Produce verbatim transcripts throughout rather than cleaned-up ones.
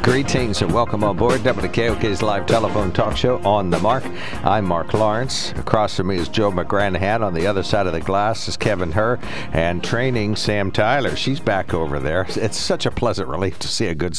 Greetings and welcome on board W K O K's live telephone talk show, On the Mark. I'm Mark Lawrence. Across from me is Joe McGranaghan. On the other side of the glass is Kevin Hur, and training Sam Tyler. She's back over there. It's such a pleasant relief to see a good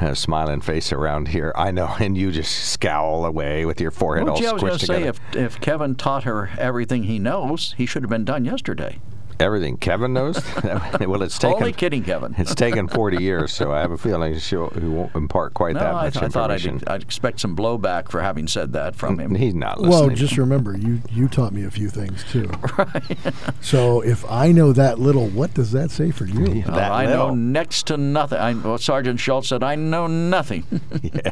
uh, smiling face around here. I know, and you just scowl away with your forehead well, all Joe, squished I was together. Say, if, if Kevin taught her everything he knows, he should have been done yesterday. Everything Kevin knows? Well, it's taken. Only kidding, Kevin. It's taken forty years, so I have a feeling she'll, he won't impart quite no, that I, much I information. Thought I'd, I'd expect some blowback for having said that from him. He's not listening. Well, just remember, you you taught me a few things too. Right. So if I know that little, what does that say for you? Yeah, that uh, I little. know next to nothing. I, well, Sergeant Schultz said, "I know nothing." Yeah.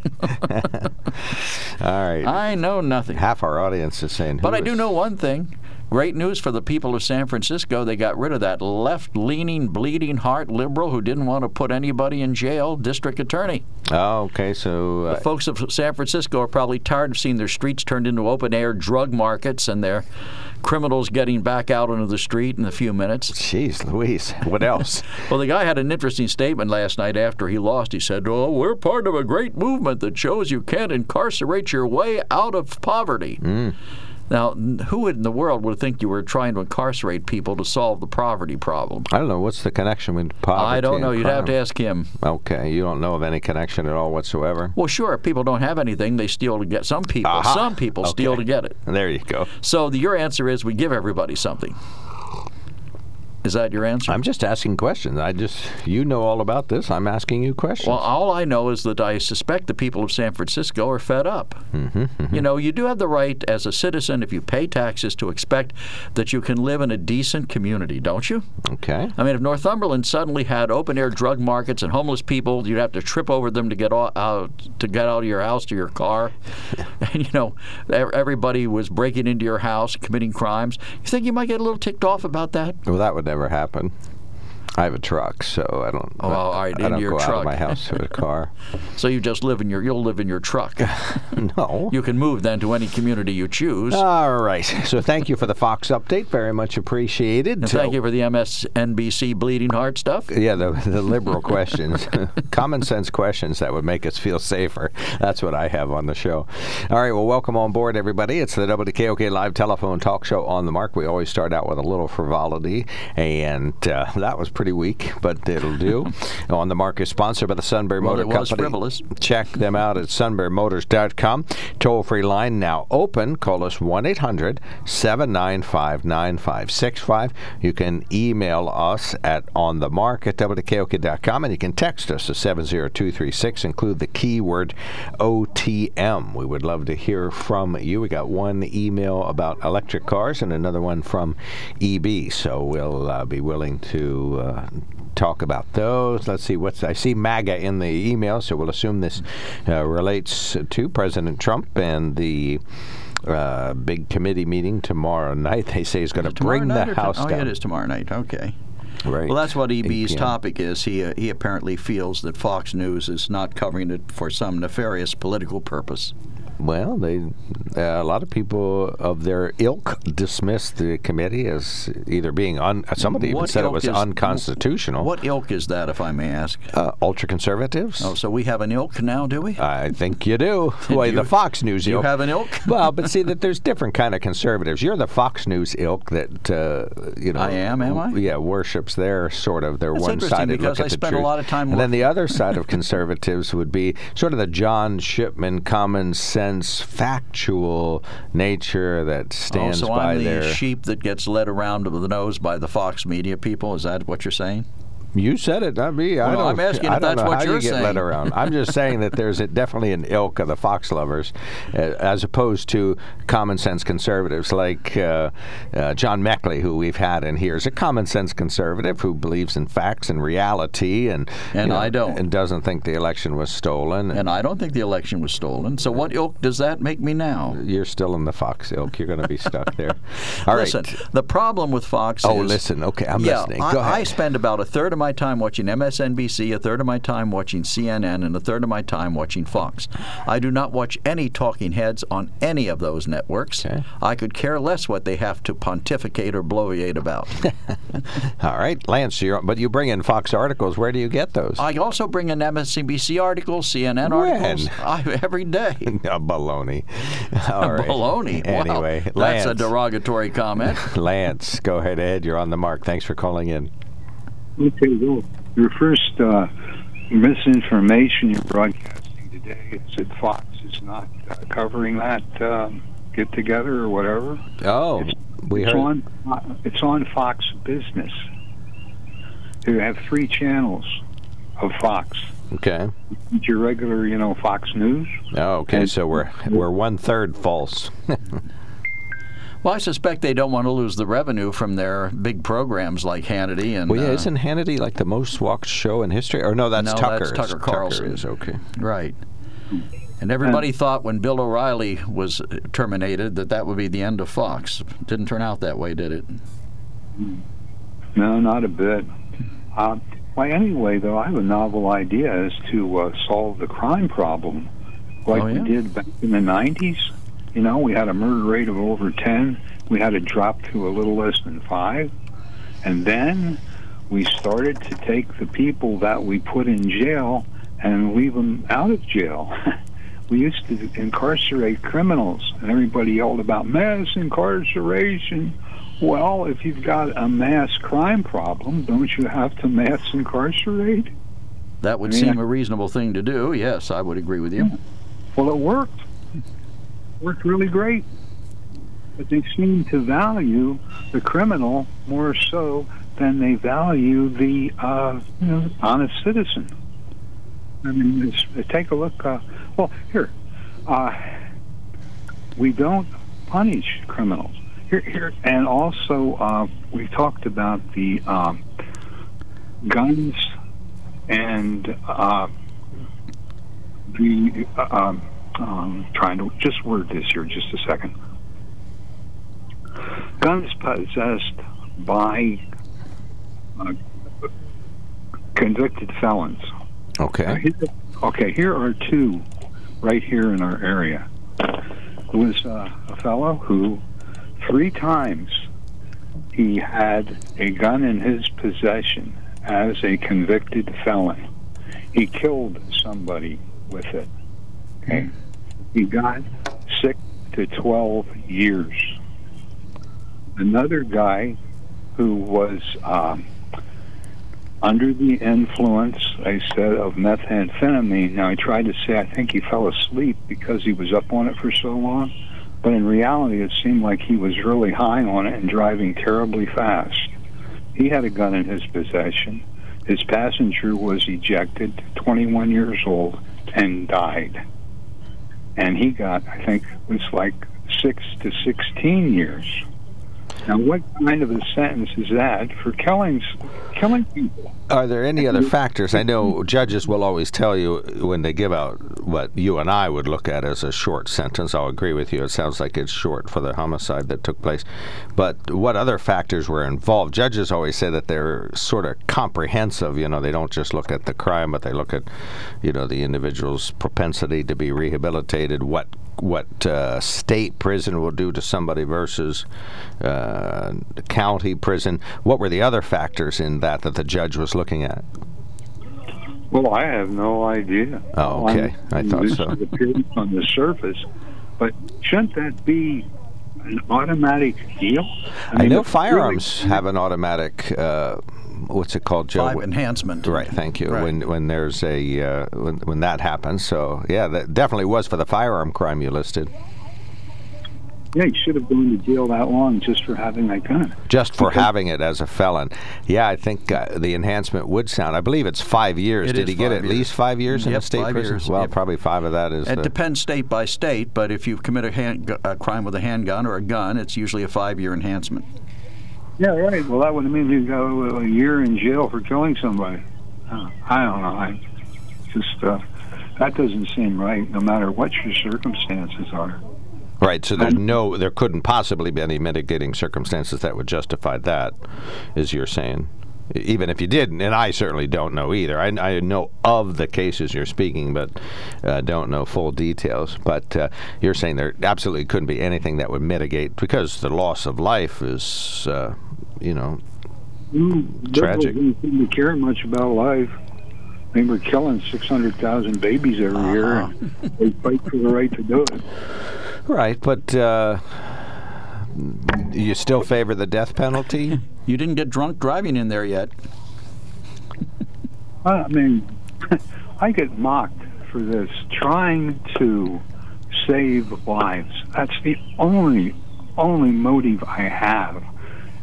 All right. I know nothing. Half our audience is saying, Who but is? I do know one thing. Great news for the people of San Francisco. They got rid of that left-leaning, bleeding-heart liberal who didn't want to put anybody in jail, district attorney. Oh, okay, so... Uh, the folks of San Francisco are probably tired of seeing their streets turned into open-air drug markets and their criminals getting back out onto the street in a few minutes. Jeez Louise, what else? Well, the guy had an interesting statement last night after he lost. He said, "Oh, we're part of a great movement that shows you can't incarcerate your way out of poverty." Mm. Now, who in the world would think you were trying to incarcerate people to solve the poverty problem? I don't know. What's the connection with poverty? I don't know. You'd have to ask him. Okay. You don't know of any connection at all whatsoever? Well, sure. If people don't have anything, they steal to get Some people. Aha. Some people okay. steal to get it. There you go. So the, your answer is we give everybody something. Is that your answer? I'm just asking questions. I just, you know all about this. I'm asking you questions. Well, all I know is that I suspect the people of San Francisco are fed up. Mm-hmm, mm-hmm. You know, you do have the right as a citizen, if you pay taxes, to expect that you can live in a decent community, don't you? Okay. I mean, if Northumberland suddenly had open-air drug markets and homeless people, you'd have to trip over them to get out to get out of your house to your car. And, you know, everybody was breaking into your house, committing crimes. You think you might get a little ticked off about that? Well, that would never happen. I have a truck, so I don't. Oh, I, all right, I in don't your go truck. Out of my house to a car. So you just live in your. You'll live in your truck. No. You can move then to any community you choose. All right. So thank you for the Fox update. Very much appreciated. And so, thank you for the M S N B C bleeding heart stuff. Yeah, the the liberal questions, common sense questions that would make us feel safer. That's what I have on the show. All right. Well, welcome on board, everybody. It's the W K O K live telephone talk show On the Mark. We always start out with a little frivolity, and uh, that was pretty. Week, but it'll do. On the Mark is sponsored by the Sunbury well, Motor Company. Frivolous. Check them out at sunbury motors dot com. Toll-free line now open. Call us one eight hundred seven nine five nine five six five. You can email us at onthemark at w k o k dot com, and you can text us at seven zero two three six. Include the keyword O T M. We would love to hear from you. We got one email about electric cars and another one from E B, so we'll uh, be willing to uh, Uh, talk about those. Let's see what's I see MAGA in the email, so we'll assume this uh, relates to President Trump and the uh, big committee meeting tomorrow night. They say he's going to bring the House down. Oh, yeah, it is tomorrow night. Okay. Right. Well, that's what E B's topic is. He uh, he apparently feels that Fox News is not covering it for some nefarious political purpose. Well, they uh, a lot of people of their ilk dismissed the committee as either being un. Somebody even said it was unconstitutional. What ilk is that, if I may ask? Uh, ultra conservatives. Oh, so we have an ilk now, do we? I think you do. Well, the Fox News ilk. You have an ilk? Well, but see that there's different kind of conservatives. You're the Fox News ilk that uh, you know. I am, am I? Yeah, worships their sort of their one-sided look at the truth. That's interesting because I spent a lot of time. And then the other side of conservatives would be sort of the John Shipman common sense. Factual nature that stands oh, so by I'm the their sheep that gets led around with the nose by the Fox media people. Is that what you're saying? You said it, not me. Well, I don't, I'm asking I if that's what you're you saying. I don't know how you get led around. I'm just saying that there's a, definitely an ilk of the Fox lovers, uh, as opposed to common sense conservatives like uh, uh, John Meckley, who we've had in here, is a common sense conservative who believes in facts and reality, and and you know, I don't and doesn't think the election was stolen. And, and I don't think the election was stolen. So what ilk does that make me now? You're still in the Fox ilk. You're going to be stuck there. All listen, right. Listen, the problem with Fox. Oh, is, listen. Okay, I'm yeah, listening. Go I, ahead. I spend about a third of my my time watching M S N B C, a third of my time watching C N N, and a third of my time watching Fox. I do not watch any talking heads on any of those networks. Okay. I could care less what they have to pontificate or bloviate about. All right, Lance, you're, but you bring in Fox articles. Where do you get those? I also bring in M S N B C articles, C N N articles. I, every day. No, baloney. All right. Baloney. Anyway, wow, Lance. That's a derogatory comment. Lance, go ahead, Ed. You're on the mark. Thanks for calling in. Okay, well, your first uh, misinformation you're broadcasting today is that Fox is not uh, covering that um, get-together or whatever. Oh, it's, we it's heard. On, it's on Fox Business. You have three channels of Fox. Okay. It's your regular, you know, Fox News. Oh, okay, and so we're, we're one-third false. Well, I suspect they don't want to lose the revenue from their big programs like Hannity and. Well, yeah, uh, isn't Hannity like the most watched show in history? Or no, that's no, Tucker. That's Tucker Carlson. Tucker is okay. Right. And everybody and, thought when Bill O'Reilly was terminated that that would be the end of Fox. Didn't turn out that way, did it? No, not a bit. Uh, well, anyway, though, I have a novel idea as to uh, solve the crime problem, like oh, yeah? we did back in the nineties. You know, we had a murder rate of over ten. We had a drop to a little less than five. And then we started to take the people that we put in jail and leave them out of jail. We used to incarcerate criminals, and everybody yelled about mass incarceration. Well, if you've got a mass crime problem, don't you have to mass incarcerate? That would I mean, seem a reasonable thing to do. Yes, I would agree with you. Yeah. Well, it worked. Worked really great, but they seem to value the criminal more so than they value the uh, you know, honest citizen. I mean, it's, take a look. Uh, well, here, uh, we don't punish criminals. Here, here, and also uh, we talked about the um, guns and uh, the. Uh, um, Um, trying to just word this here just a second. Guns possessed by uh, convicted felons. Okay. Uh, here, okay, here are two right here in our area. There was uh, a fellow who three times he had a gun in his possession as a convicted felon. He killed somebody with it. Okay. He got six to twelve years. Another guy who was um, under the influence, I said, of methamphetamine. Now, I tried to say I think he fell asleep because he was up on it for so long, but in reality, it seemed like he was really high on it and driving terribly fast. He had a gun in his possession. His passenger was ejected, twenty-one years old, and died. And he got, I think, it was like six to sixteen years. Now, what kind of a sentence is that for killing, killing people? Are there any other factors? I know judges will always tell you when they give out what you and I would look at as a short sentence. I'll agree with you. It sounds like it's short for the homicide that took place. But what other factors were involved? Judges always say that they're sort of comprehensive. You know, they don't just look at the crime, but they look at, you know, the individual's propensity to be rehabilitated, what what uh, state prison will do to somebody versus uh, county prison. What were the other factors in that that the judge was looking at? Well, I have no idea. Oh, okay. I thought so. On the surface, but shouldn't that be an automatic deal? I, I mean, know firearms really have an automatic. Uh, What's it called, Joe? Five enhancement. Right. Thank you. Right. When when there's a uh, when when that happens. So yeah, that definitely was for the firearm crime you listed. Yeah, he should have gone to jail that long just for having that gun. Just for okay. having it as a felon. Yeah, I think uh, the enhancement would sound, I believe it's five years. It Did he get years. at least five years yep, in a state prison? Years. Well, yep. probably five of that is... It the, depends state by state, but if you commit a, hand, a crime with a handgun or a gun, it's usually a five-year enhancement. Yeah, right. Well, that would mean he'd go a year in jail for killing somebody. Uh, I don't know. I just... Uh, that doesn't seem right, no matter what your circumstances are. Right, so there's no, there couldn't possibly be any mitigating circumstances that would justify that, is you're saying, even if you didn't, and I certainly don't know either. I, I know of the cases you're speaking, but uh, don't know full details. But uh, you're saying there absolutely couldn't be anything that would mitigate, because the loss of life is, uh, you know, mm, tragic. They didn't care much about life. They were killing six hundred thousand babies every uh-huh. year, and they fight for the right to do it. Right, but uh, you still favor the death penalty? You didn't get drunk driving in there yet. I mean, I get mocked for this, trying to save lives. That's the only, only motive I have,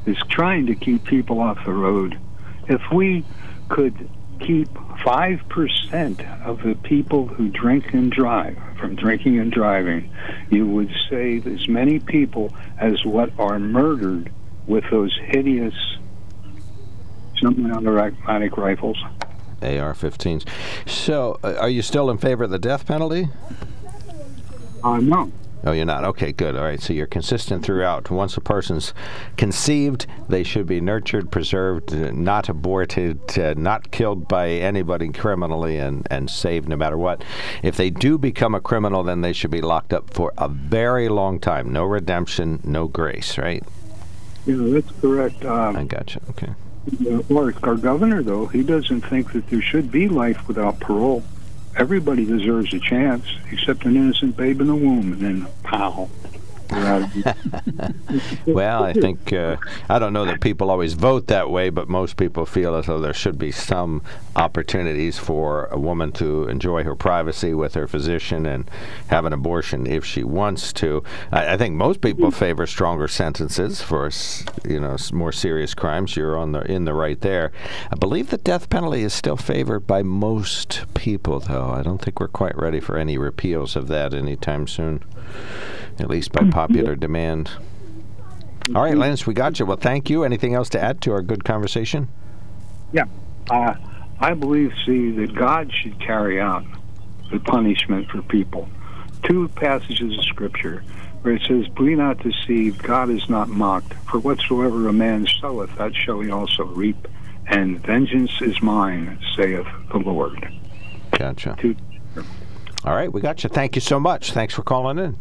is trying to keep people off the road. If we could keep five percent of the people who drink and drive from drinking and driving, you would save as many people as what are murdered with those hideous semi-automatic rifles. A R fifteens. So, uh, are you still in favor of the death penalty? Uh, no. Oh, you're not? Okay, good. All right, so you're consistent throughout. Once a person's conceived, they should be nurtured, preserved, not aborted, uh, not killed by anybody criminally, and, and saved no matter what. If they do become a criminal, then they should be locked up for a very long time. No redemption, no grace, right? Yeah, that's correct. Um, I gotcha. Okay. Our, our governor, though, he doesn't think that there should be life without parole. Everybody deserves a chance, except an innocent babe in the womb, and then pow. Well, I think, uh, I don't know that people always vote that way, but most people feel as though there should be some opportunities for a woman to enjoy her privacy with her physician and have an abortion if she wants to. I, I think most people favor stronger sentences for, you know, more serious crimes. You're on the in the right there. I believe the death penalty is still favored by most people, though. I don't think we're quite ready for any repeals of that anytime soon, at least by popular demand. All right, Lance, we got you. Well, thank you. Anything else to add to our good conversation? Yeah. Uh, I believe, see, that God should carry out the punishment for people. Two passages of Scripture where it says, "Be not deceived, God is not mocked. For whatsoever a man soweth, that shall he also reap. And vengeance is mine, saith the Lord." Gotcha. Two. All right, we got you. Thank you so much. Thanks for calling in.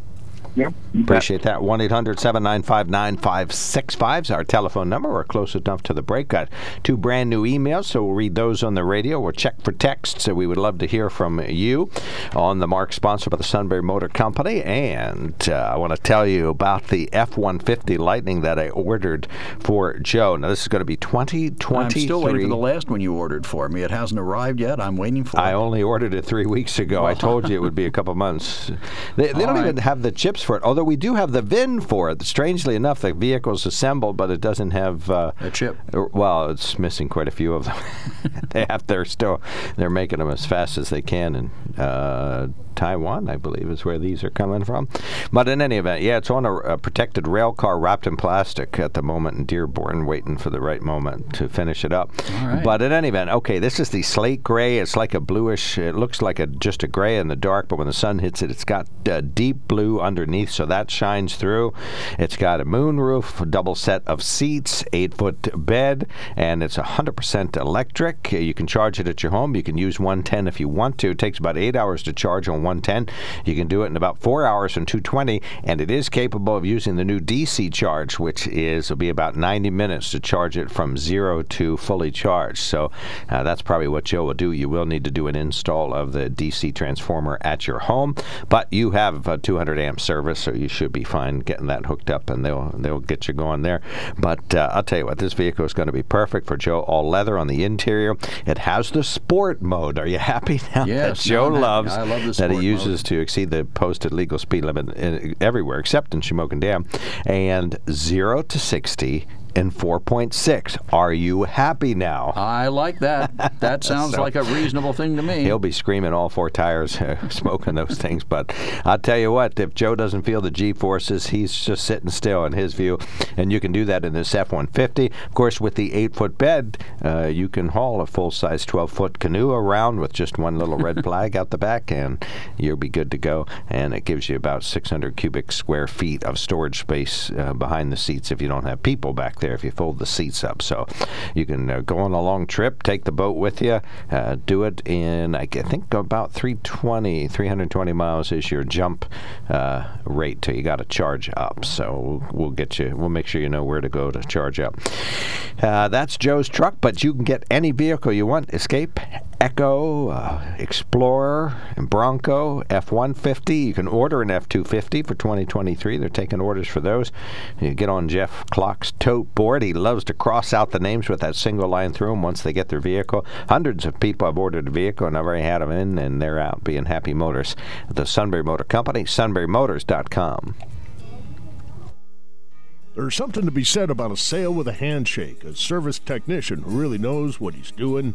Yep. Appreciate that. one eight hundred seven nine five nine five six five is our telephone number. We're close enough to the break. Got two brand new emails, so we'll read those on the radio. We'll check for texts, so we would love to hear from you on The Mark, sponsored by the Sunbury Motor Company. And uh, I want to tell you about the F one fifty Lightning that I ordered for Joe. Now, this is going to be twenty twenty-three. I'm still waiting for the last one you ordered for me. It hasn't arrived yet. I'm waiting for I it. I only ordered it three weeks ago. I told you it would be a couple months. They, they don't right. even have the chips for it, although we do have the V I N for it. Strangely enough, the vehicle's assembled, but it doesn't have uh, a chip. Well, it's missing quite a few of them. they have, they're still they're making them as fast as they can in uh, Taiwan, I believe, is where these are coming from. But in any event, yeah, it's on a, a protected rail car wrapped in plastic at the moment in Dearborn, waiting for the right moment to finish it up. All right. But in any event, okay, this is the slate gray. It's like a bluish. It looks like a just a gray in the dark, but when the sun hits it, it's got uh, deep blue underneath, so that shines through. It's got a moonroof, a double set of seats, eight-foot bed, and it's one hundred percent electric. You can charge it at your home. You can use one ten if you want to. It takes about eight hours to charge on one ten. You can do it in about four hours on two twenty, and it is capable of using the new D C charge, which is will be about ninety minutes to charge it from zero to fully charged. So uh, that's probably what Joe will do. You will need to do an install of the D C transformer at your home, but you have a two hundred amp service service, so you should be fine getting that hooked up, and they'll they'll get you going there. But uh, I'll tell you what, this vehicle is going to be perfect for Joe. All leather on the interior. It has the sport mode. Are you happy now? Yes, that Joe loves I love the sport that he uses mode. To exceed the posted legal speed limit in, everywhere except in Shumokin Dam, and zero to sixty. In four point six. Are you happy now? I like that. That sounds so, like a reasonable thing to me. He'll be screaming all four tires, uh, smoking those things. But I'll tell you what, if Joe doesn't feel the G-forces, he's just sitting still in his view. And you can do that in this F one fifty. Of course, with the eight-foot bed, uh, you can haul a full-size twelve-foot canoe around with just one little red flag out the back, and you'll be good to go. And it gives you about six hundred cubic square feet of storage space uh, behind the seats if you don't have people back there, if you fold the seats up. So you can uh, go on a long trip, take the boat with you, uh, do it in, I think, about three twenty, three twenty miles is your jump uh, rate till you got to charge up. So we'll, we'll get you, we'll make sure you know where to go to charge up. Uh, that's Joe's truck, but you can get any vehicle you want. Escape, Echo, uh, Explorer, and Bronco, F one fifty. You can order an F two fifty for twenty twenty-three. They're taking orders for those. You get on Jeff Klock's tote board. He loves to cross out the names with that single line through them once they get their vehicle. Hundreds of people have ordered a vehicle and I've already had them in, and they're out being happy motors. The Sunbury Motor Company, sunbury motors dot com. There's something to be said about a sale with a handshake, a service technician who really knows what he's doing.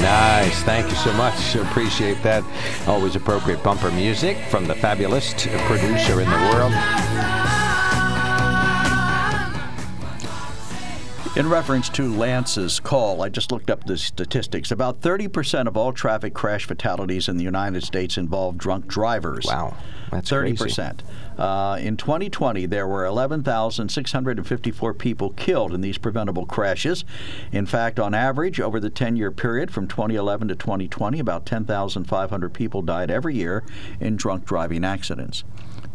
Nice. Thank you so much. Appreciate that. Always appropriate bumper music from the fabulous producer in the world. In reference to Lance's call, I just looked up the statistics. About thirty percent of all traffic crash fatalities in the United States involve drunk drivers. Wow. That's thirty percent. Uh, in twenty twenty, there were eleven thousand six hundred fifty-four people killed in these preventable crashes. In fact, on average, over the ten-year period from twenty eleven to twenty twenty, about ten thousand five hundred people died every year in drunk driving accidents.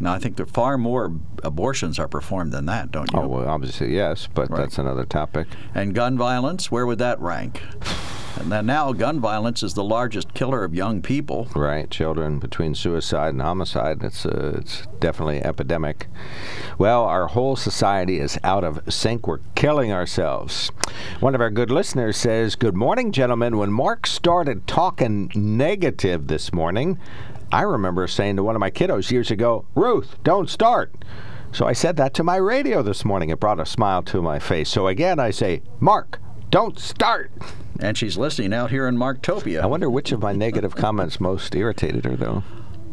Now, I think there far more abortions are performed than that, don't you? Oh, well, obviously, yes, but right. That's another topic. And gun violence, where would that rank? And then now gun violence is the largest killer of young people. Right, children, between suicide and homicide. It's, uh, it's definitely an epidemic. Well, our whole society is out of sync. We're killing ourselves. One of our good listeners says, "Good morning, gentlemen. When Mark started talking negative this morning, I remember saying to one of my kiddos years ago, 'Ruth, don't start.' So I said that to my radio this morning. It brought a smile to my face. So again, I say, 'Mark, don't start.'" And she's listening out here in Marktopia. I wonder which of my negative comments most irritated her, though.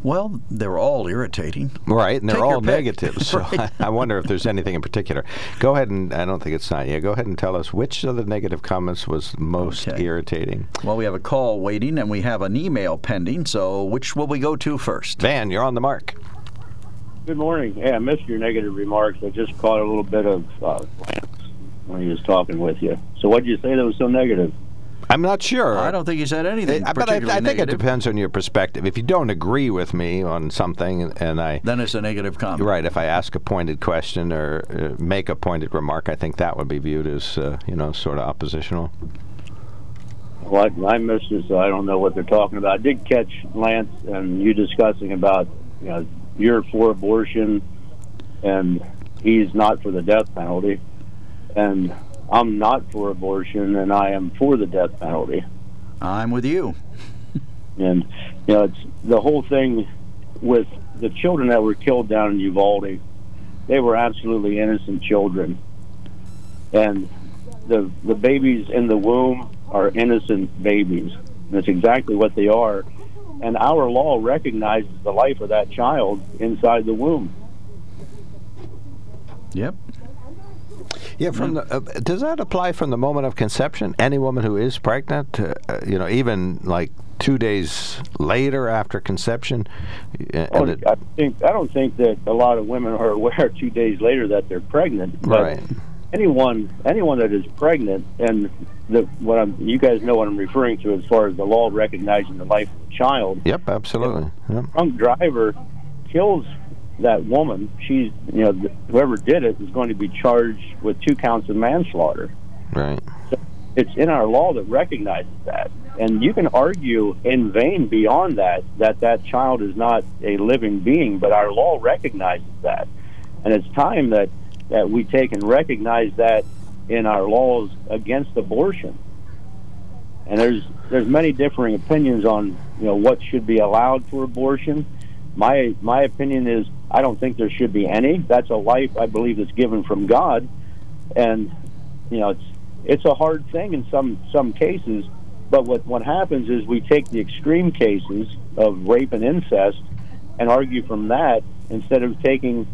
Well, they're all irritating. Right, and they're Take all negative, so right. I, I wonder if there's anything in particular. Go ahead and, I don't think it's not yet, go ahead and tell us which of the negative comments was most okay. irritating. Well, we have a call waiting, and we have an email pending, so which will we go to first? Van, you're on the mark. Good morning. Hey, I missed your negative remarks. I just caught a little bit of uh, when he was talking with you. So what did you say that was so negative? I'm not sure. I don't think he said anything. I, but I, I think negative. It depends on your perspective. If you don't agree with me on something, and, and I then it's a negative comment. Right. If I ask a pointed question or uh, make a pointed remark, I think that would be viewed as uh, you know sort of oppositional. Well, I, I missed it, so I don't know what they're talking about. I did catch Lance and you discussing about you know you're for abortion, and he's not for the death penalty, and I'm not for abortion, and I am for the death penalty. I'm with you. And, you know, it's the whole thing with the children that were killed down in Uvalde they were absolutely innocent children. And the the babies in the womb are innocent babies. That's exactly what they are. And our law recognizes the life of that child inside the womb. Yep. Yeah, from the, uh, does that apply from the moment of conception? Any woman who is pregnant, uh, you know, even like two days later after conception? Uh, oh, it, I think I don't think that a lot of women are aware two days later that they're pregnant. But right. Anyone, anyone that is pregnant, and the, what I'm, you guys know what I'm referring to as far as the law recognizing the life of the child. Yep, absolutely. Yep. A drunk driver kills that woman, she's, you know, whoever did it is going to be charged with two counts of manslaughter. Right. So it's in our law that recognizes that. And you can argue in vain beyond that, that that child is not a living being, but our law recognizes that. And it's time that, that we take and recognize that in our laws against abortion. And there's there's many differing opinions on, you know, what should be allowed for abortion. My my opinion is I don't think there should be any. That's a life I believe that's given from God, and you know it's it's a hard thing in some some cases. But what what happens is we take the extreme cases of rape and incest and argue from that instead of taking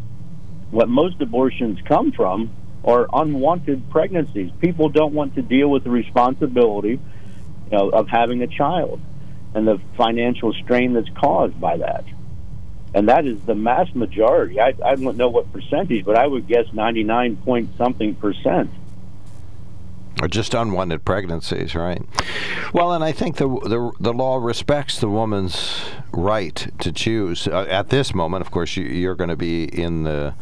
what most abortions come from are unwanted pregnancies. People don't want to deal with the responsibility, you know, of having a child and the financial strain that's caused by that. And that is the mass majority. I, I don't know what percentage, but I would guess ninety-nine point something percent. Or just unwanted pregnancies, right? Well, and I think the the, the law respects the woman's right to choose. Uh, at this moment, of course, you, you're going to be in the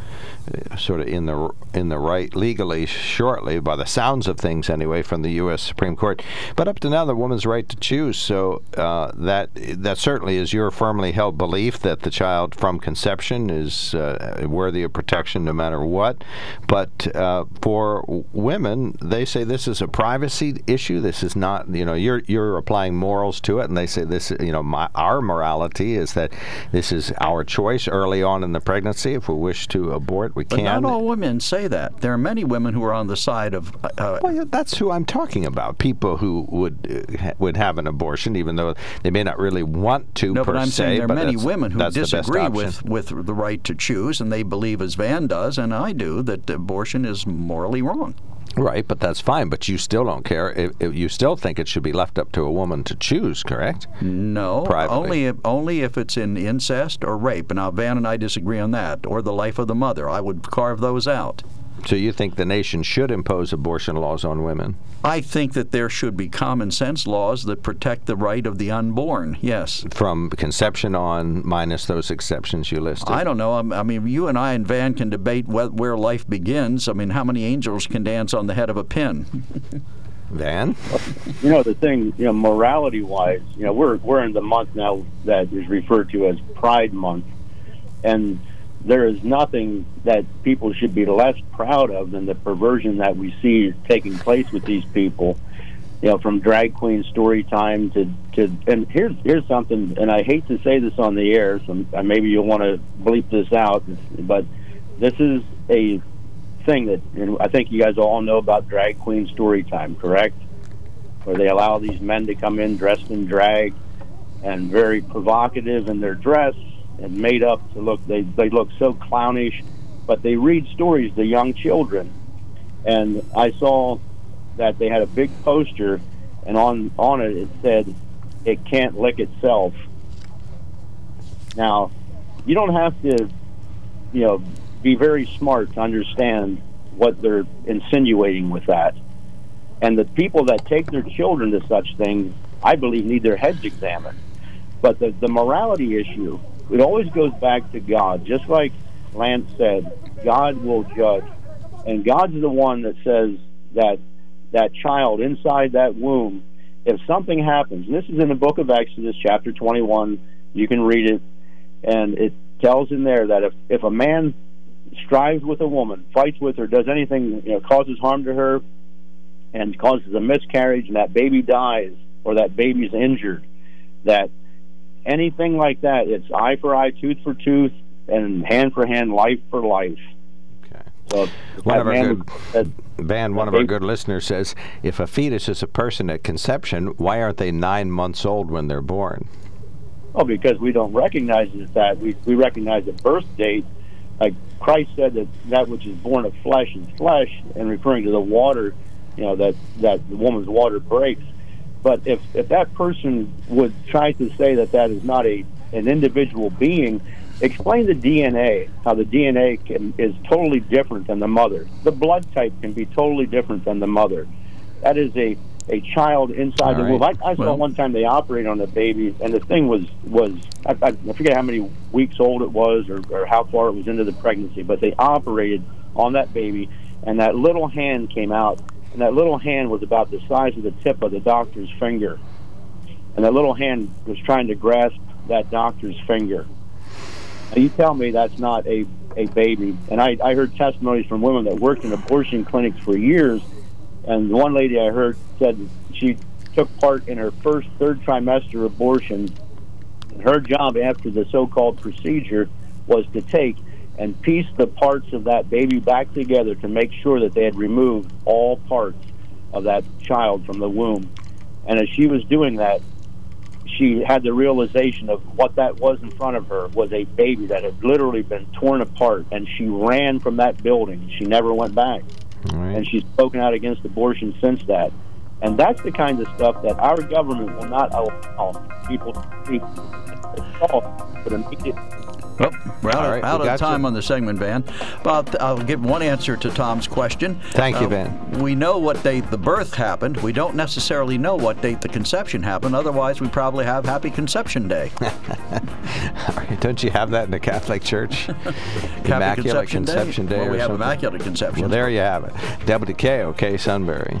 uh, sort of in the in the right legally shortly, by the sounds of things anyway, from the U S Supreme Court. But up to now, the woman's right to choose. So uh, that that certainly is your firmly held belief that the child from conception is uh, worthy of protection no matter what. But uh, for women, they say this is a privacy issue. This is not, you know, you're you're applying morals to it, and they say this, you know, my, our morality is that this is our choice early on in the pregnancy. If we wish to abort, we but can. But not all women say that. There are many women who are on the side of. Uh, well, yeah, that's who I'm talking about. People who would uh, ha- would have an abortion, even though they may not really want to. No, per but I'm se, saying there are many women who disagree with with the right to choose, and they believe, as Van does and I do, that abortion is morally wrong. Right, but that's fine, but you still don't care. It, it, you still think it should be left up to a woman to choose, correct? No, privately. only if, only if it's in incest or rape. Now, Van and I disagree on that, or the life of the mother. I would carve those out. So you think the nation should impose abortion laws on women? I think that there should be common sense laws that protect the right of the unborn, yes. From conception on, minus those exceptions you listed. I don't know. I mean, you and I and Van can debate where life begins. I mean, how many angels can dance on the head of a pin? Van? You know, the thing, you know, morality-wise, you know, we're, we're in the month now that is referred to as Pride month, and there is nothing that people should be less proud of than the perversion that we see taking place with these people. You know, from drag queen story time to, to and here's here's something, and I hate to say this on the air, so maybe you'll want to bleep this out, but this is a thing that, you know, I think you guys all know about drag queen story time, correct? Where they allow these men to come in dressed in drag and very provocative in their dress, and made up to look, they they look so clownish, but they read stories to young children. And I saw that they had a big poster, and on, on it it said, "It can't lick itself." Now, you don't have to, you know, be very smart to understand what they're insinuating with that. And the people that take their children to such things, I believe, need their heads examined. But the, the morality issue, it always goes back to God. Just like Lance said, God will judge. And God's the one that says that that child inside that womb, if something happens, and this is in the book of Exodus, chapter twenty-one, you can read it, and it tells in there that if, if a man strives with a woman, fights with her, does anything, you know, causes harm to her, and causes a miscarriage, and that baby dies, or that baby's injured, that anything like that, it's eye for eye, tooth for tooth, and hand for hand, life for life. So one of our good, said, Van, one of our good listeners says, if a fetus is a person at conception, why aren't they nine months old when they're born? Oh, because we don't recognize it as that. We, we recognize the birth date. Like Christ said that that which is born of flesh is flesh, and referring to the water, you know, that, that the woman's water breaks. But if, if that person would try to say that that is not a an individual being, explain the D N A, how the D N A can, is totally different than the mother. The blood type can be totally different than the mother. That is a, a child inside All the right. womb. I, I well. saw one time they operated on a baby, and the thing was, was I, I forget how many weeks old it was or, or how far it was into the pregnancy, but they operated on that baby, and that little hand came out, and that little hand was about the size of the tip of the doctor's finger. And that little hand was trying to grasp that doctor's finger. Now you tell me that's not a, a baby. And I, I heard testimonies from women that worked in abortion clinics for years, and one lady I heard said she took part in her first third trimester abortion, and her job after the so-called procedure was to take and piece the parts of that baby back together to make sure that they had removed all parts of that child from the womb. And as she was doing that, she had the realization of what that was in front of her was a baby that had literally been torn apart, and she ran from that building. She never went back. Right. And she's spoken out against abortion since that. And that's the kind of stuff that our government will not allow people to speak about, but immediately. Well, we're out, right, out we of time you. on the segment, Van. But I'll give one answer to Tom's question. Thank you, uh, Van. We know what date the birth happened. We don't necessarily know what date the conception happened. Otherwise, we probably have Happy Conception Day. All right, don't you have that in the Catholic Church? Immaculate Conception, Conception Day. Day well, we have something. Immaculate Conception. Well, there you have it. W K O K Sunbury.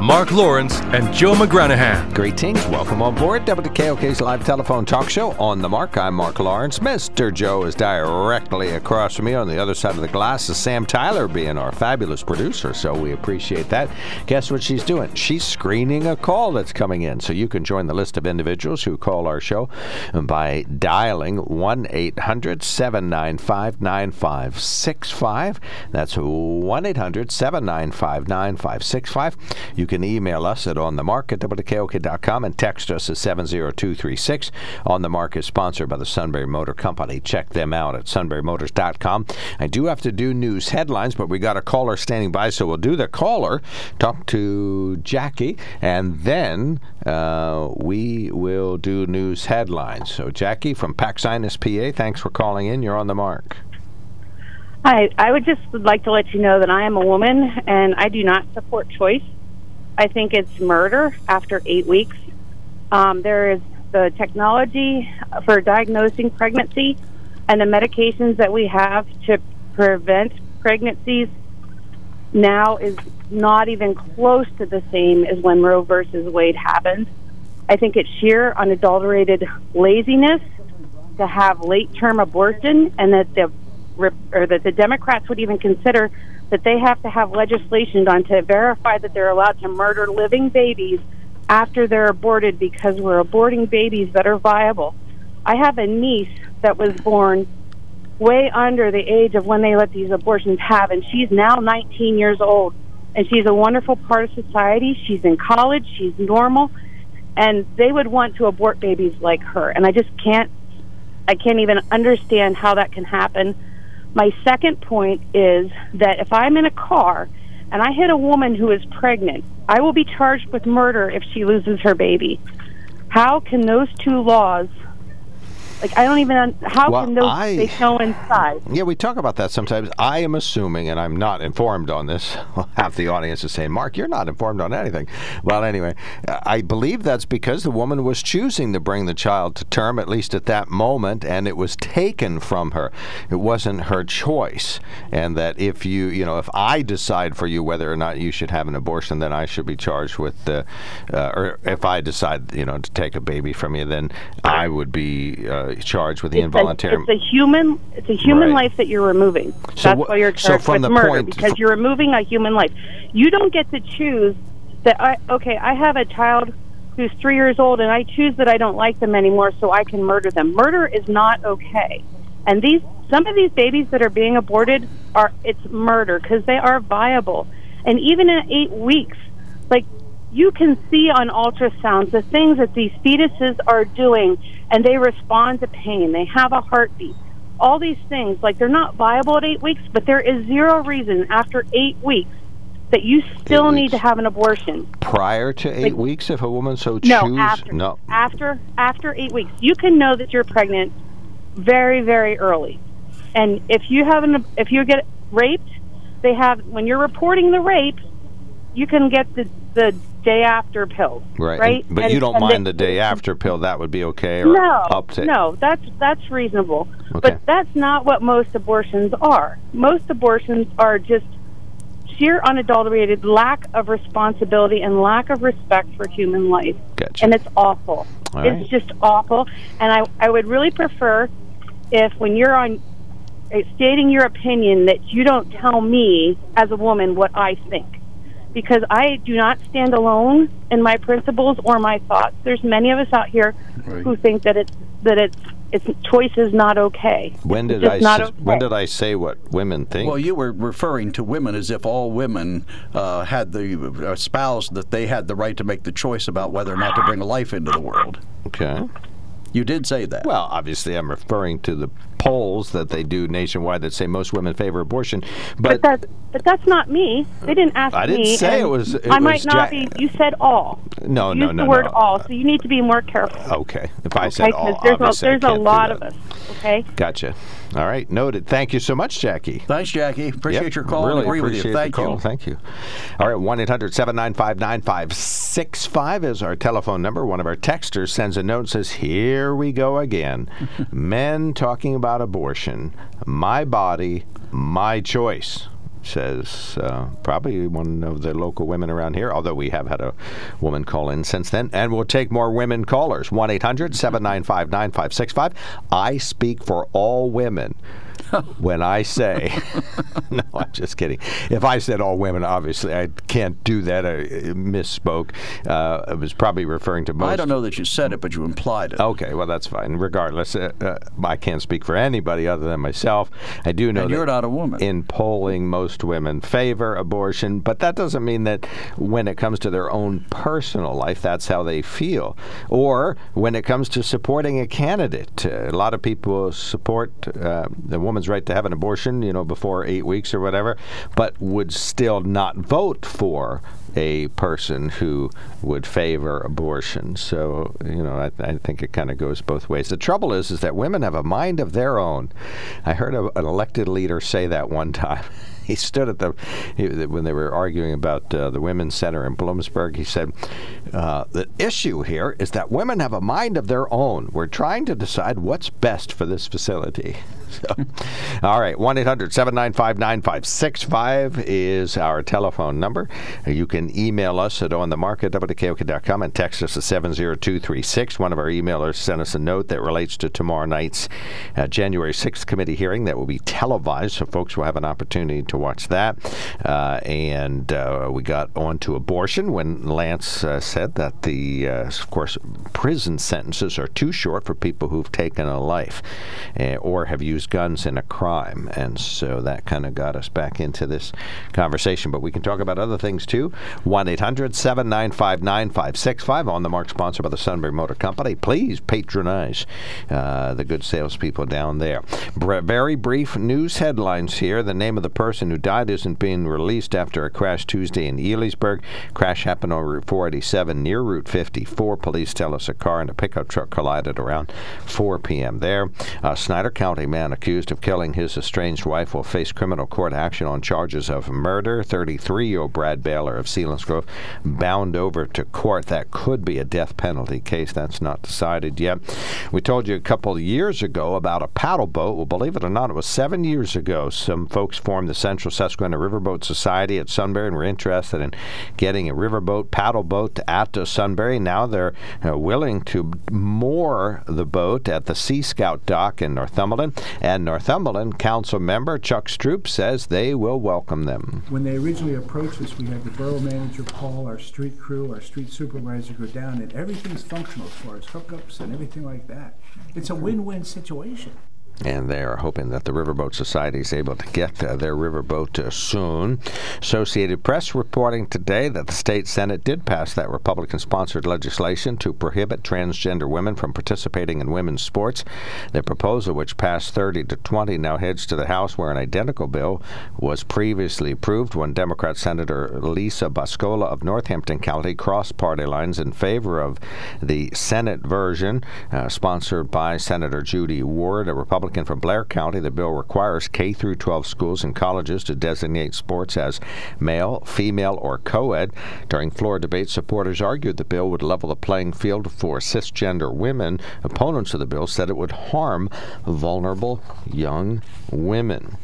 Mark Lawrence and Joe McGranaghan. Greetings. Welcome on board W K O K's live telephone talk show, On the Mark. I'm Mark Lawrence. Mister Joe is directly across from me. On the other side of the glass is Sam Tyler, being our fabulous producer, so we appreciate that. Guess what she's doing? She's screening a call that's coming in, so you can join the list of individuals who call our show by dialing one eight hundred seven nine five nine five six five. That's one eight hundred seven nine five nine five six five. You can email us at onthemark at W K O K dot com and text us at seven zero two three six. On the Mark is sponsored by the Sunbury Motor Company. Check them out at sunbury motors dot com. I do have to do news headlines, but we got a caller standing by, so we'll do the caller, talk to Jackie, and then uh, we will do news headlines. So Jackie from Paxinus, P A, thanks for calling in. You're on the Mark. Hi. I would just like to let you know that I am a woman, and I do not support choice. I think it's murder after eight weeks. Um, there is the technology for diagnosing pregnancy and the medications that we have to prevent pregnancies now is not even close to the same as when Roe versus Wade happened. I think it's sheer unadulterated laziness to have late-term abortion, and that the or that the Democrats would even consider that they have to have legislation on to verify that they're allowed to murder living babies after they're aborted, because we're aborting babies that are viable. I have a niece that was born way under the age of when they let these abortions have, and she's now nineteen years old, and she's a wonderful part of society. She's in college, she's normal, and they would want to abort babies like her, and I just can't, I can't even understand how that can happen. My second point is that if I'm in a car and I hit a woman who is pregnant, I will be charged with murder if she loses her baby. How can those two laws, like, I don't even, how well, can those, I, they coincide? Yeah, we talk about that sometimes. I am assuming, and I'm not informed on this, half the audience is saying, Mark, you're not informed on anything. Well, anyway, I believe that's because the woman was choosing to bring the child to term, at least at that moment, and it was taken from her. It wasn't her choice. And that if you, you know, if I decide for you whether or not you should have an abortion, then I should be charged with, uh, uh, or if I decide, you know, to take a baby from you, then I would be, uh, uh, charged with the it's involuntary. A, it's a human. It's a human right. life that you're removing. So That's wh- why you're charged so with murder point, because f- you're removing a human life. You don't get to choose that. I okay. I have a child who's three years old, and I choose that I don't like them anymore, so I can murder them. Murder is not okay. And these some of these babies that are being aborted are it's murder because they are viable. And even in eight weeks, like, you can see on ultrasounds the things that these fetuses are doing, and they respond to pain. They have a heartbeat. All these things, like, they're not viable at eight weeks, but there is zero reason after eight weeks that you still eight need weeks. to have an abortion. Prior to eight like, weeks, if a woman so chooses? No, after, no. After, after eight weeks. You can know that you're pregnant very, very early. And if you have an, if you get raped, they have, when you're reporting the rape, you can get the the day after pill, right? right? And, but and, you don't mind they, the day after pill. That would be okay, or no, up to no, that's that's reasonable. Okay. But that's not what most abortions are. Most abortions are just sheer unadulterated lack of responsibility and lack of respect for human life. Gotcha. And it's awful. All it's right. just awful. And I I would really prefer if when you're on. stating your opinion that you don't tell me as a woman what I think, because I do not stand alone in my principles or my thoughts. There's many of us out here right. who think that it's that it's it's choice is not okay. When did I s- okay. when did I say what women think? Well, you were referring to women as if all women uh, had the espoused that they had the right to make the choice about whether or not to bring life into the world. Okay. You did say that. Well, obviously, I'm referring to the polls that they do nationwide that say most women favor abortion. But but that's, but that's not me. They didn't ask me. I didn't me, say it was. It I was might not ja- be. You said all. No, you no, used no. The word no. all. So you need to be more careful. Okay. If I okay, said all, there's a, there's a lot of us. Okay. Gotcha. All right. Noted. Thank you so much, Jackie. Thanks, Jackie. Appreciate yep, your call. Really agree appreciate with you. Thank the call. you. Thank you. All right. One eight hundred seven nine five nine five six five is our telephone number. One of our texters sends a note and says, "Here." Here we go again. Men talking about abortion. My body, my choice, says uh, probably one of the local women around here, although we have had a woman call in since then. And we'll take more women callers. one eight hundred seven nine five nine five six five. I speak for all women. When I say, no, I'm just kidding. If I said all women, obviously I can't do that. I misspoke. Uh, I was probably referring to most. I don't know that you said it, but you implied it. Okay, well, that's fine. Regardless, uh, uh, I can't speak for anybody other than myself. I do know and you're that not a woman. In polling, most women favor abortion, but that doesn't mean that when it comes to their own personal life, that's how they feel. Or when it comes to supporting a candidate. Uh, a lot of people support uh, the woman. woman's right to have an abortion, you know, before eight weeks or whatever, but would still not vote for a person who would favor abortion. So, you know, I, I think it kind of goes both ways. The trouble is, is that women have a mind of their own. I heard a, an elected leader say that one time. He stood at the, he, when they were arguing about uh, the Women's Center in Bloomsburg, he said, uh, the issue here is that women have a mind of their own. We're trying to decide what's best for this facility. So, all right, one eight hundred seven nine five nine five six five is our telephone number. You can email us at onthemark at w k o k dot com and text us at seven zero two three six. One of our emailers sent us a note that relates to tomorrow night's uh, January sixth committee hearing that will be televised, so folks will have an opportunity to watch that. Uh, and uh, we got on to abortion when Lance uh, said that the, uh, of course, prison sentences are too short for people who've taken a life uh, or have used guns in a crime, and so that kind of got us back into this conversation. But we can talk about other things too. one eight hundred seven nine five nine five six five. On the Mark, sponsored by the Sunbury Motor Company. Please patronize uh, the good salespeople down there. Br- very brief news headlines here. The name of the person who died isn't being released after a crash Tuesday in Elysburg. Crash happened on Route four eighty-seven near Route fifty-four. Police tell us a car and a pickup truck collided around four p.m. there. Uh, Snyder County man accused of killing his estranged wife will face criminal court action on charges of murder. thirty-three-year-old Brad Baylor of Sealands Grove bound over to court. That could be a death penalty case. That's not decided yet. We told you a couple of years ago about a paddle boat. Well, believe it or not, it was seven years ago. Some folks formed the Center Central Susquehanna Riverboat Society at Sunbury, and we're interested in getting a riverboat, paddle boat at Sunbury. Now they're uh, willing to moor the boat at the Sea Scout dock in Northumberland, and Northumberland Council member Chuck Stroop says they will welcome them. When they originally approached us, we had the borough manager, Paul, our street crew, our street supervisor go down, and everything's functional as far as hookups and everything like that. It's a win-win situation. And they are hoping that the Riverboat Society is able to get uh, their riverboat uh, soon. Associated Press reporting today that the state Senate did pass that Republican-sponsored legislation to prohibit transgender women from participating in women's sports. The proposal, which passed thirty to twenty, now heads to the House, where an identical bill was previously approved when Democrat Senator Lisa Boscola of Northampton County crossed party lines in favor of the Senate version, uh, sponsored by Senator Judy Ward, a Republican from Blair County. The bill requires K through twelve schools and colleges to designate sports as male, female, or co-ed. During floor debates, supporters argued the bill would level the playing field for cisgender women. Opponents of the bill said it would harm vulnerable young women.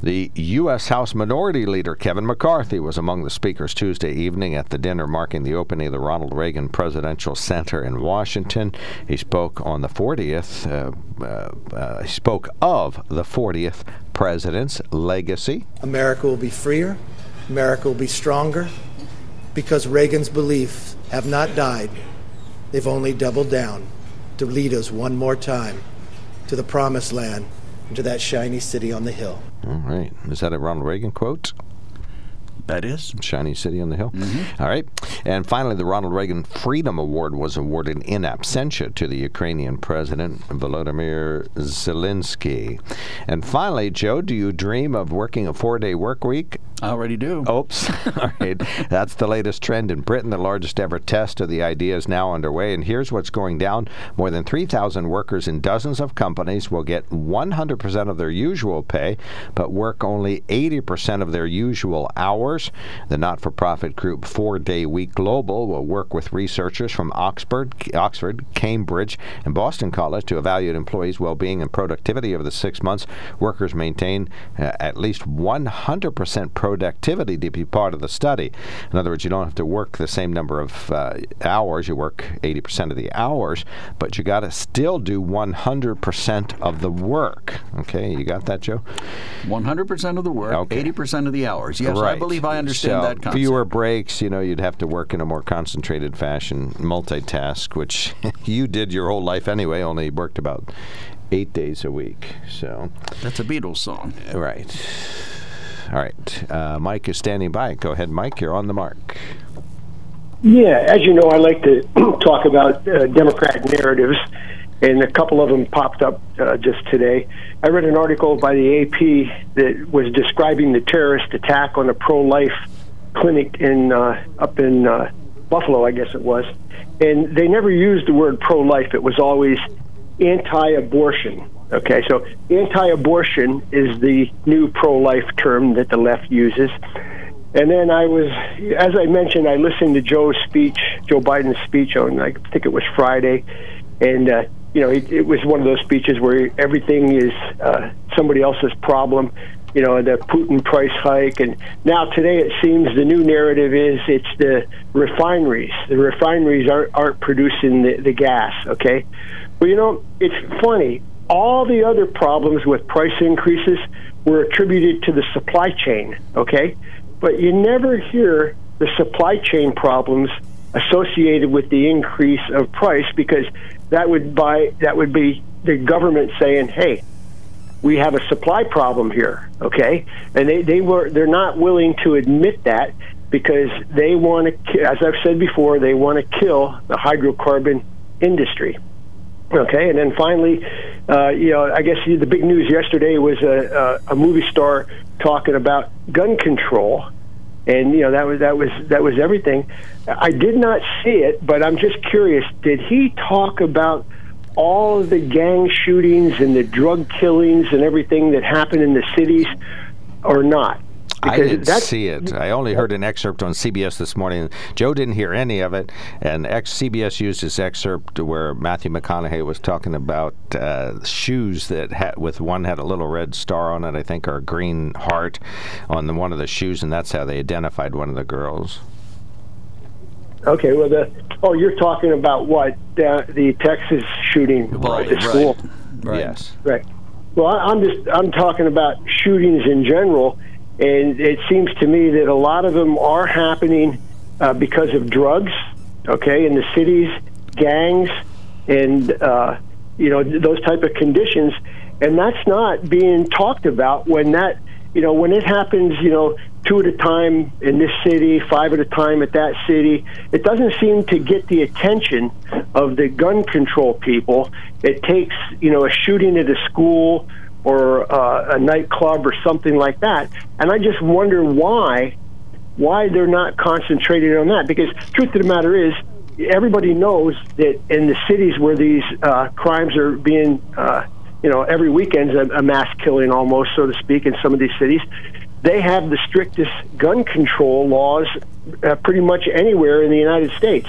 The U S. House Minority Leader Kevin McCarthy was among the speakers Tuesday evening at the dinner marking the opening of the Ronald Reagan Presidential Center in Washington. He spoke on the fortieth. Uh, uh, uh, spoke of the fortieth president's legacy. America will be freer. America will be stronger, because Reagan's beliefs have not died. They've only doubled down to lead us one more time to the promised land, to that shiny city on the hill. All right. Is that a Ronald Reagan quote? That is. Shiny City on the Hill. Mm-hmm. All right. And finally, the Ronald Reagan Freedom Award was awarded in absentia to the Ukrainian President Volodymyr Zelensky. And finally, Joe, do you dream of working a four-day work week? I already do. Oops. All right. That's the latest trend in Britain. The largest ever test of the idea is now underway. And here's what's going down. More than three thousand workers in dozens of companies will get one hundred percent of their usual pay, but work only eighty percent of their usual hours. The not-for-profit group Four-Day Week Global will work with researchers from Oxford, Oxford, Cambridge, and Boston College to evaluate employees' well-being and productivity over the six months. Workers maintain uh, at least one hundred percent productivity to be part of the study. In other words, you don't have to work the same number of uh, hours. You work eighty percent of the hours, but you got to still do one hundred percent of the work. Okay, you got that, Joe? one hundred percent of the work, okay. eighty percent of the hours. Yes, right. I believe I understand so that concept. Fewer breaks, you know, you'd have to work in a more concentrated fashion, multitask, which you did your whole life anyway, only worked about eight days a week. So that's a Beatles song. Right. All right. Uh, Mike is standing by. Go ahead, Mike. You're on the mark. Yeah. As you know, I like to talk about uh, Democrat narratives, and a couple of them popped up uh, just today. I read an article by the A P that was describing the terrorist attack on a pro-life clinic in uh, up in uh, Buffalo, I guess it was. And they never used the word pro-life. It was always anti-abortion. Okay, so anti-abortion is the new pro-life term that the left uses. And then I was, as I mentioned, I listened to Joe's speech, Joe Biden's speech on, I think it was Friday, and uh, you know, it, it was one of those speeches where everything is uh, somebody else's problem, you know, the Putin price hike. And now today it seems the new narrative is it's the refineries. The refineries aren't, aren't producing the, the gas, okay? Well, you know, it's funny. All the other problems with price increases were attributed to the supply chain, okay? But you never hear the supply chain problems associated with the increase of price, because that would buy that would be the government saying, hey, we have a supply problem here, okay? And they, they were they're not willing to admit that, because they want to, as I've said before, they want to kill the hydrocarbon industry, okay? And then finally, uh, you know, I guess the big news yesterday was a, a, a movie star talking about gun control. And you know, that was that was that was everything. I did not see it, but I'm just curious. Did he talk about all of the gang shootings and the drug killings and everything that happened in the cities, or not? I didn't see it. I only heard an excerpt on C B S this morning. Joe didn't hear any of it, and ex- C B S used this excerpt where Matthew McConaughey was talking about uh, shoes that had, with one had a little red star on it, I think, or a green heart on the, one of the shoes, and that's how they identified one of the girls. Okay, well, the, oh, you're talking about what? Uh, the Texas shooting at right, the school. Right, right. Yes. Right. Well, I'm just I'm talking about shootings in general, and it seems to me that a lot of them are happening uh, because of drugs, okay, in the cities, gangs, and, uh, you know, those type of conditions. And that's not being talked about when that, you know, when it happens, you know, two at a time in this city, five at a time at that city. It doesn't seem to get the attention of the gun control people. It takes, you know, a shooting at a school or uh, a nightclub or something like that. And I just wonder why, why they're not concentrating on that. Because truth of the matter is, everybody knows that in the cities where these uh, crimes are being, uh, you know, every weekend's a, a mass killing almost, so to speak, in some of these cities, they have the strictest gun control laws uh, pretty much anywhere in the United States.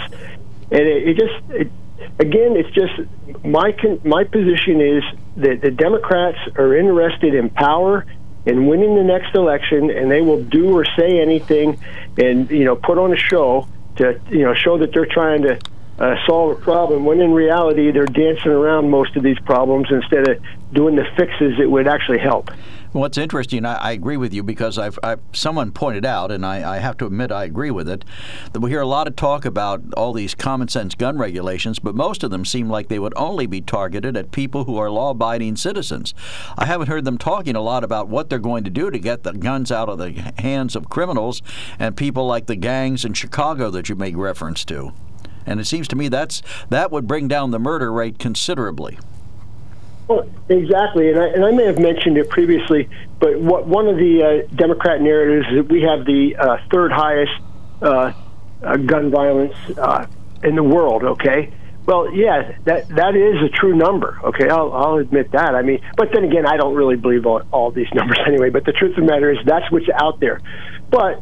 And it, it just, it, again, it's just, my con- my position is that the Democrats are interested in power and winning the next election, and they will do or say anything and, you know, put on a show to, you know, show that they're trying to uh, solve a problem, when in reality they're dancing around most of these problems instead of doing the fixes that would actually help. What's interesting, I, I agree with you, because I've, I've someone pointed out, and I, I have to admit I agree with it, that we hear a lot of talk about all these common sense gun regulations, but most of them seem like they would only be targeted at people who are law-abiding citizens. I haven't heard them talking a lot about what they're going to do to get the guns out of the hands of criminals and people like the gangs in Chicago that you make reference to. And it seems to me that's that would bring down the murder rate considerably. Well, exactly, and I, and I may have mentioned it previously, but what, one of the uh, Democrat narratives is that we have the uh, third highest uh, uh, gun violence uh, in the world, okay? Well, yeah, that that is a true number, okay? I'll, I'll admit that. I mean, but then again, I don't really believe all, all these numbers anyway, but the truth of the matter is that's what's out there. But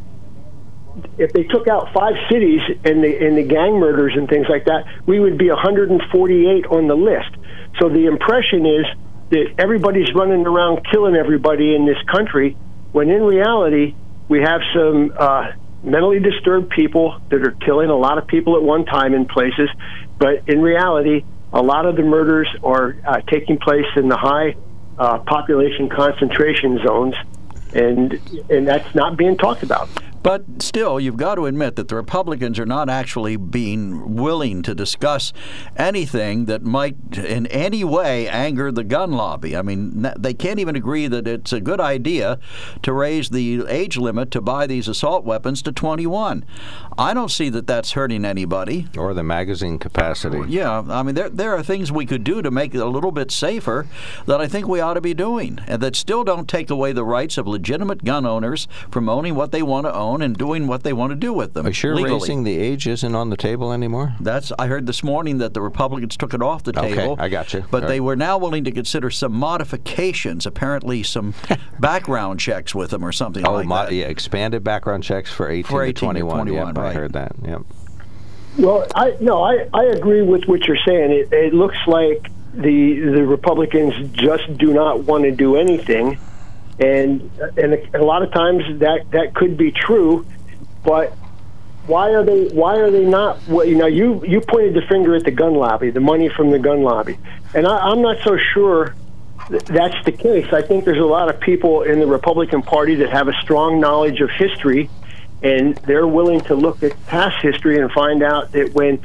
if they took out five cities and the, and the gang murders and things like that, we would be one hundred forty-eight on the list. So the impression is that everybody's running around killing everybody in this country, when in reality, we have some uh, mentally disturbed people that are killing a lot of people at one time in places. But in reality, a lot of the murders are uh, taking place in the high uh, population concentration zones, and and that's not being talked about. But still, you've got to admit that the Republicans are not actually being willing to discuss anything that might in any way anger the gun lobby. I mean, they can't even agree that it's a good idea to raise the age limit to buy these assault weapons to twenty-one. I don't see that that's hurting anybody. Or the magazine capacity. Yeah, I mean, there there are things we could do to make it a little bit safer that I think we ought to be doing, and that still don't take away the rights of legitimate gun owners from owning what they want to own and doing what they want to do with them. Are you sure legally raising the age isn't on the table anymore? That's I heard this morning that the Republicans took it off the table. Okay, I got you. But all they right. were now willing to consider some modifications, apparently some background checks with them or something oh, like mo- that. Oh, yeah, expanded background checks for eighteen, for eighteen to twenty-one. To twenty-one yep, right. I heard that, yep. Well, I, no, I, I agree with what you're saying. It, it looks like the the Republicans just do not want to do anything. And and a lot of times that, that could be true, but why are they why are they not? Well, you know, you, you pointed the finger at the gun lobby, the money from the gun lobby, and I, I'm not so sure that that's the case. I think there's a lot of people in the Republican Party that have a strong knowledge of history, and they're willing to look at past history and find out that when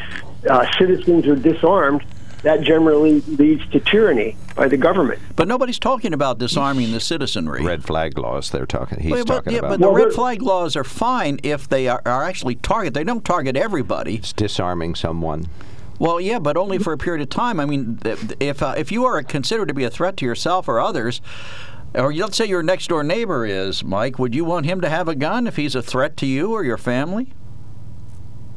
uh, citizens are disarmed, that generally leads to tyranny by the government. But nobody's talking about disarming the citizenry. Red flag laws they're talking, he's Wait, but, talking yeah, about. But well, the red flag laws are fine if they are, are actually target. They don't target everybody. It's disarming someone. Well, yeah, but only for a period of time. I mean, if uh, if you are considered to be a threat to yourself or others, or let's say your next-door neighbor is, Mike, would you want him to have a gun if he's a threat to you or your family?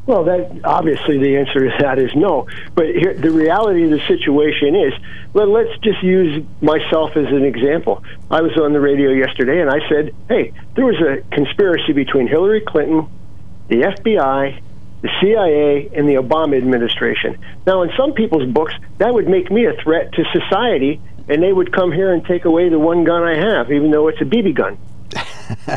Well, that obviously the answer to that is no. But here, the reality of the situation is, well, let's just use myself as an example. I was on the radio yesterday, and I said, hey, there was a conspiracy between Hillary Clinton, the F B I, the C I A, and the Obama administration. Now, in some people's books, that would make me a threat to society, and they would come here and take away the one gun I have, even though it's a B B gun.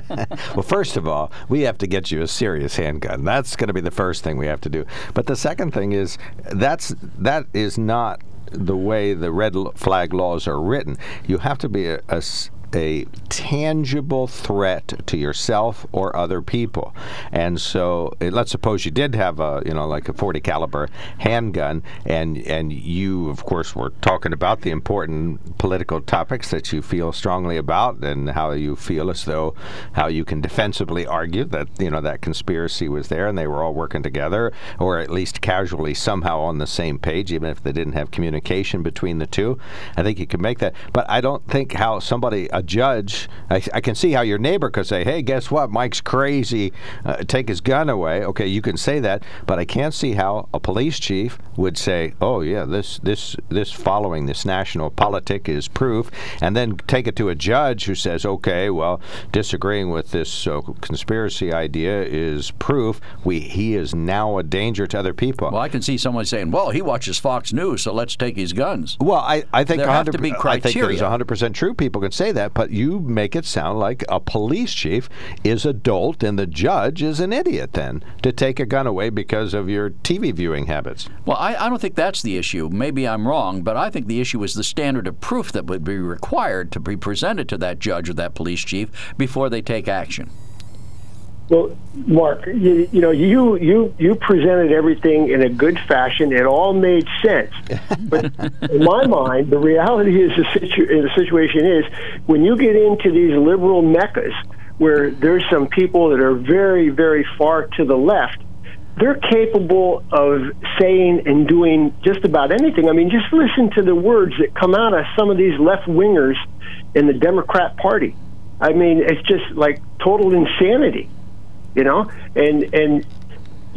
Well, first of all, we have to get you a serious handgun. That's going to be the first thing we have to do. But the second thing is, that's that is not the way the red flag laws are written. You have to be a, a, a tangible threat to yourself or other people. And so, let's suppose you did have a, you know, like a forty caliber handgun, and and you, of course, were talking about the important political topics that you feel strongly about, and how you feel as though how you can defensively argue that, you know, that conspiracy was there and they were all working together, or at least casually somehow on the same page, even if they didn't have communication between the two. I think you could make that. But I don't think how somebody, a judge, I, I can see how your neighbor could say, hey, guess what? Mike's crazy. Uh, take his gun away. Okay, you can say that, but I can't see how a police chief would say, oh, yeah, this this this following this national politic is proof, and then take it to a judge who says, okay, well, disagreeing with this uh, conspiracy idea is proof. We He is now a danger to other people. Well, I can see someone saying, well, he watches Fox News, so let's take his guns. Well, I, I think there have to be criteria. I think there's one hundred percent true people can say that. But you make it sound like a police chief is a dolt and the judge is an idiot, then, to take a gun away because of your T V viewing habits. Well, I, I don't think that's the issue. Maybe I'm wrong, but I think the issue is the standard of proof that would be required to be presented to that judge or that police chief before they take action. Well, Mark, you, you know, you, you, you presented everything in a good fashion. It all made sense. But in my mind, the reality is the, situ the situation is when you get into these liberal meccas where there's some people that are very, very far to the left, they're capable of saying and doing just about anything. I mean, just listen to the words that come out of some of these left-wingers in the Democrat Party. I mean, it's just like total insanity. You know, and and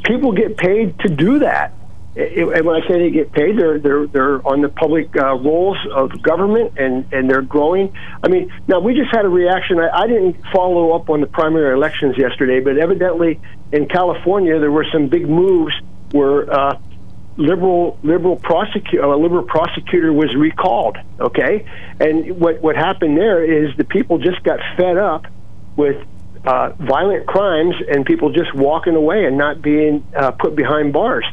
people get paid to do that. It, and when I say they get paid, they're they're they're on the public uh, rolls of government, and and they're growing. I mean, now we just had a reaction. I, I didn't follow up on the primary elections yesterday, but evidently in California there were some big moves where uh, liberal liberal prosecutor a liberal prosecutor was recalled. Okay, and what what happened there is the people just got fed up with Uh, violent crimes and people just walking away and not being uh, put behind bars.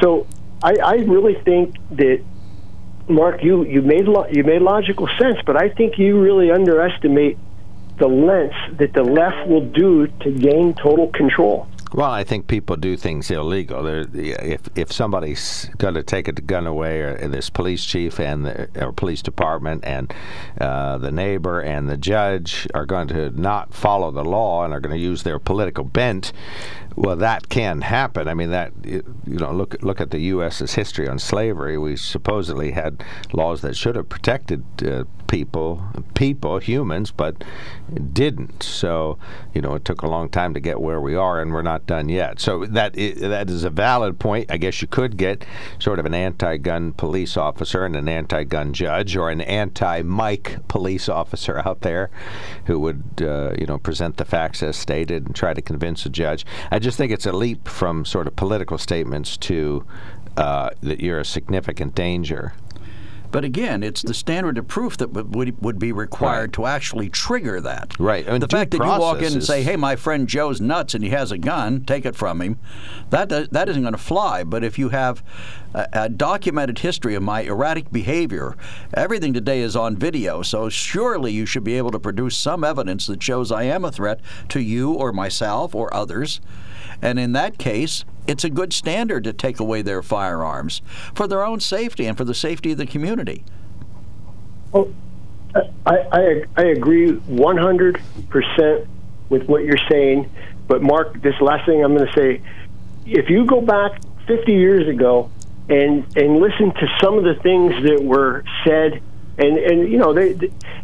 So I, I really think that, Mark, you you made lo you made logical sense, but I think you really underestimate the lengths that the left will do to gain total control. Well, I think people do things illegal. They're, if if somebody's going to take a gun away, or this police chief and the or police department and uh, the neighbor and the judge are going to not follow the law and are going to use their political bent, well, that can happen. I mean, that you know, look look at the U S history on slavery. We supposedly had laws that should have protected uh, people, people, humans, but didn't. So, you know, it took a long time to get where we are, and we're not done yet. So that is, that is a valid point. I guess you could get sort of an anti-gun police officer and an anti-gun judge, or an anti-Mike police officer out there who would uh, you know, present the facts as stated and try to convince a judge. I just think it's a leap from sort of political statements to uh, that you're a significant danger. But again, it's the standard of proof that would would be required right. to actually trigger that. Right. I mean, the fact that you walk in and say, "Hey, my friend Joe's nuts and he has a gun. Take it from him," that that isn't going to fly. But if you have a, a documented history of my erratic behavior, everything today is on video, so surely you should be able to produce some evidence that shows I am a threat to you or myself or others. And in that case, it's a good standard to take away their firearms for their own safety and for the safety of the community. Well, I, I, I agree one hundred percent with what you're saying. But, Mark, this last thing I'm going to say, if you go back fifty years ago and, and listen to some of the things that were said, and, and you know, they,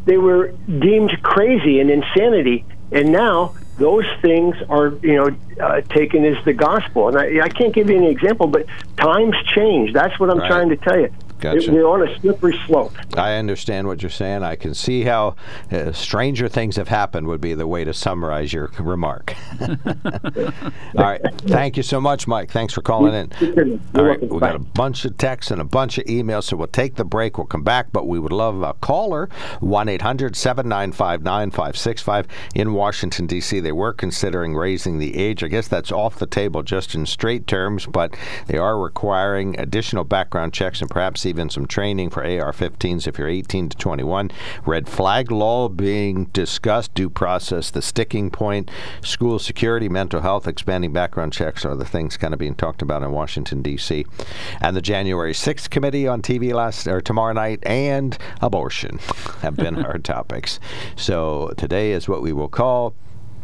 they were deemed crazy and insanity, and now those things are, you know, uh, taken as the gospel. And I, I can't give you an example, but times change. That's what I'm right. trying to tell you. Gotcha. We're on a slippery slope. I understand what you're saying. I can see how uh, stranger things have happened would be the way to summarize your remark. All right. Thank you so much, Mike. Thanks for calling in. All right. We've got a bunch of texts and a bunch of emails, so we'll take the break. We'll come back, but we would love a caller, one eight hundred seven nine five nine five six five. In Washington, D C, they were considering raising the age. I guess that's off the table just in straight terms, but they are requiring additional background checks and perhaps even some training for A R fifteens if you're eighteen to twenty-one. Red flag law being discussed, due process, the sticking point, school security, mental health, expanding background checks are the things kind of being talked about in Washington, D C. And the January sixth committee on T V last or tomorrow night and abortion have been our topics. So today is what we will call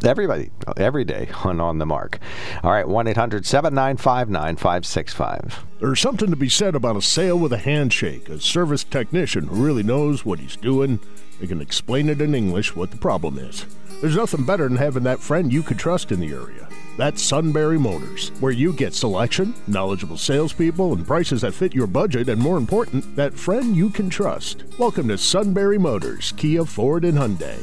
everybody, every day on On the Mark. All right, one eight hundred seven nine five nine five six five. There's something to be said about a sale with a handshake. A service technician who really knows what he's doing, they can explain it in English what the problem is. There's nothing better than having that friend you could trust in the area. That's Sunbury Motors, where you get selection, knowledgeable salespeople, and prices that fit your budget, and more important, that friend you can trust. Welcome to Sunbury Motors, Kia, Ford, and Hyundai.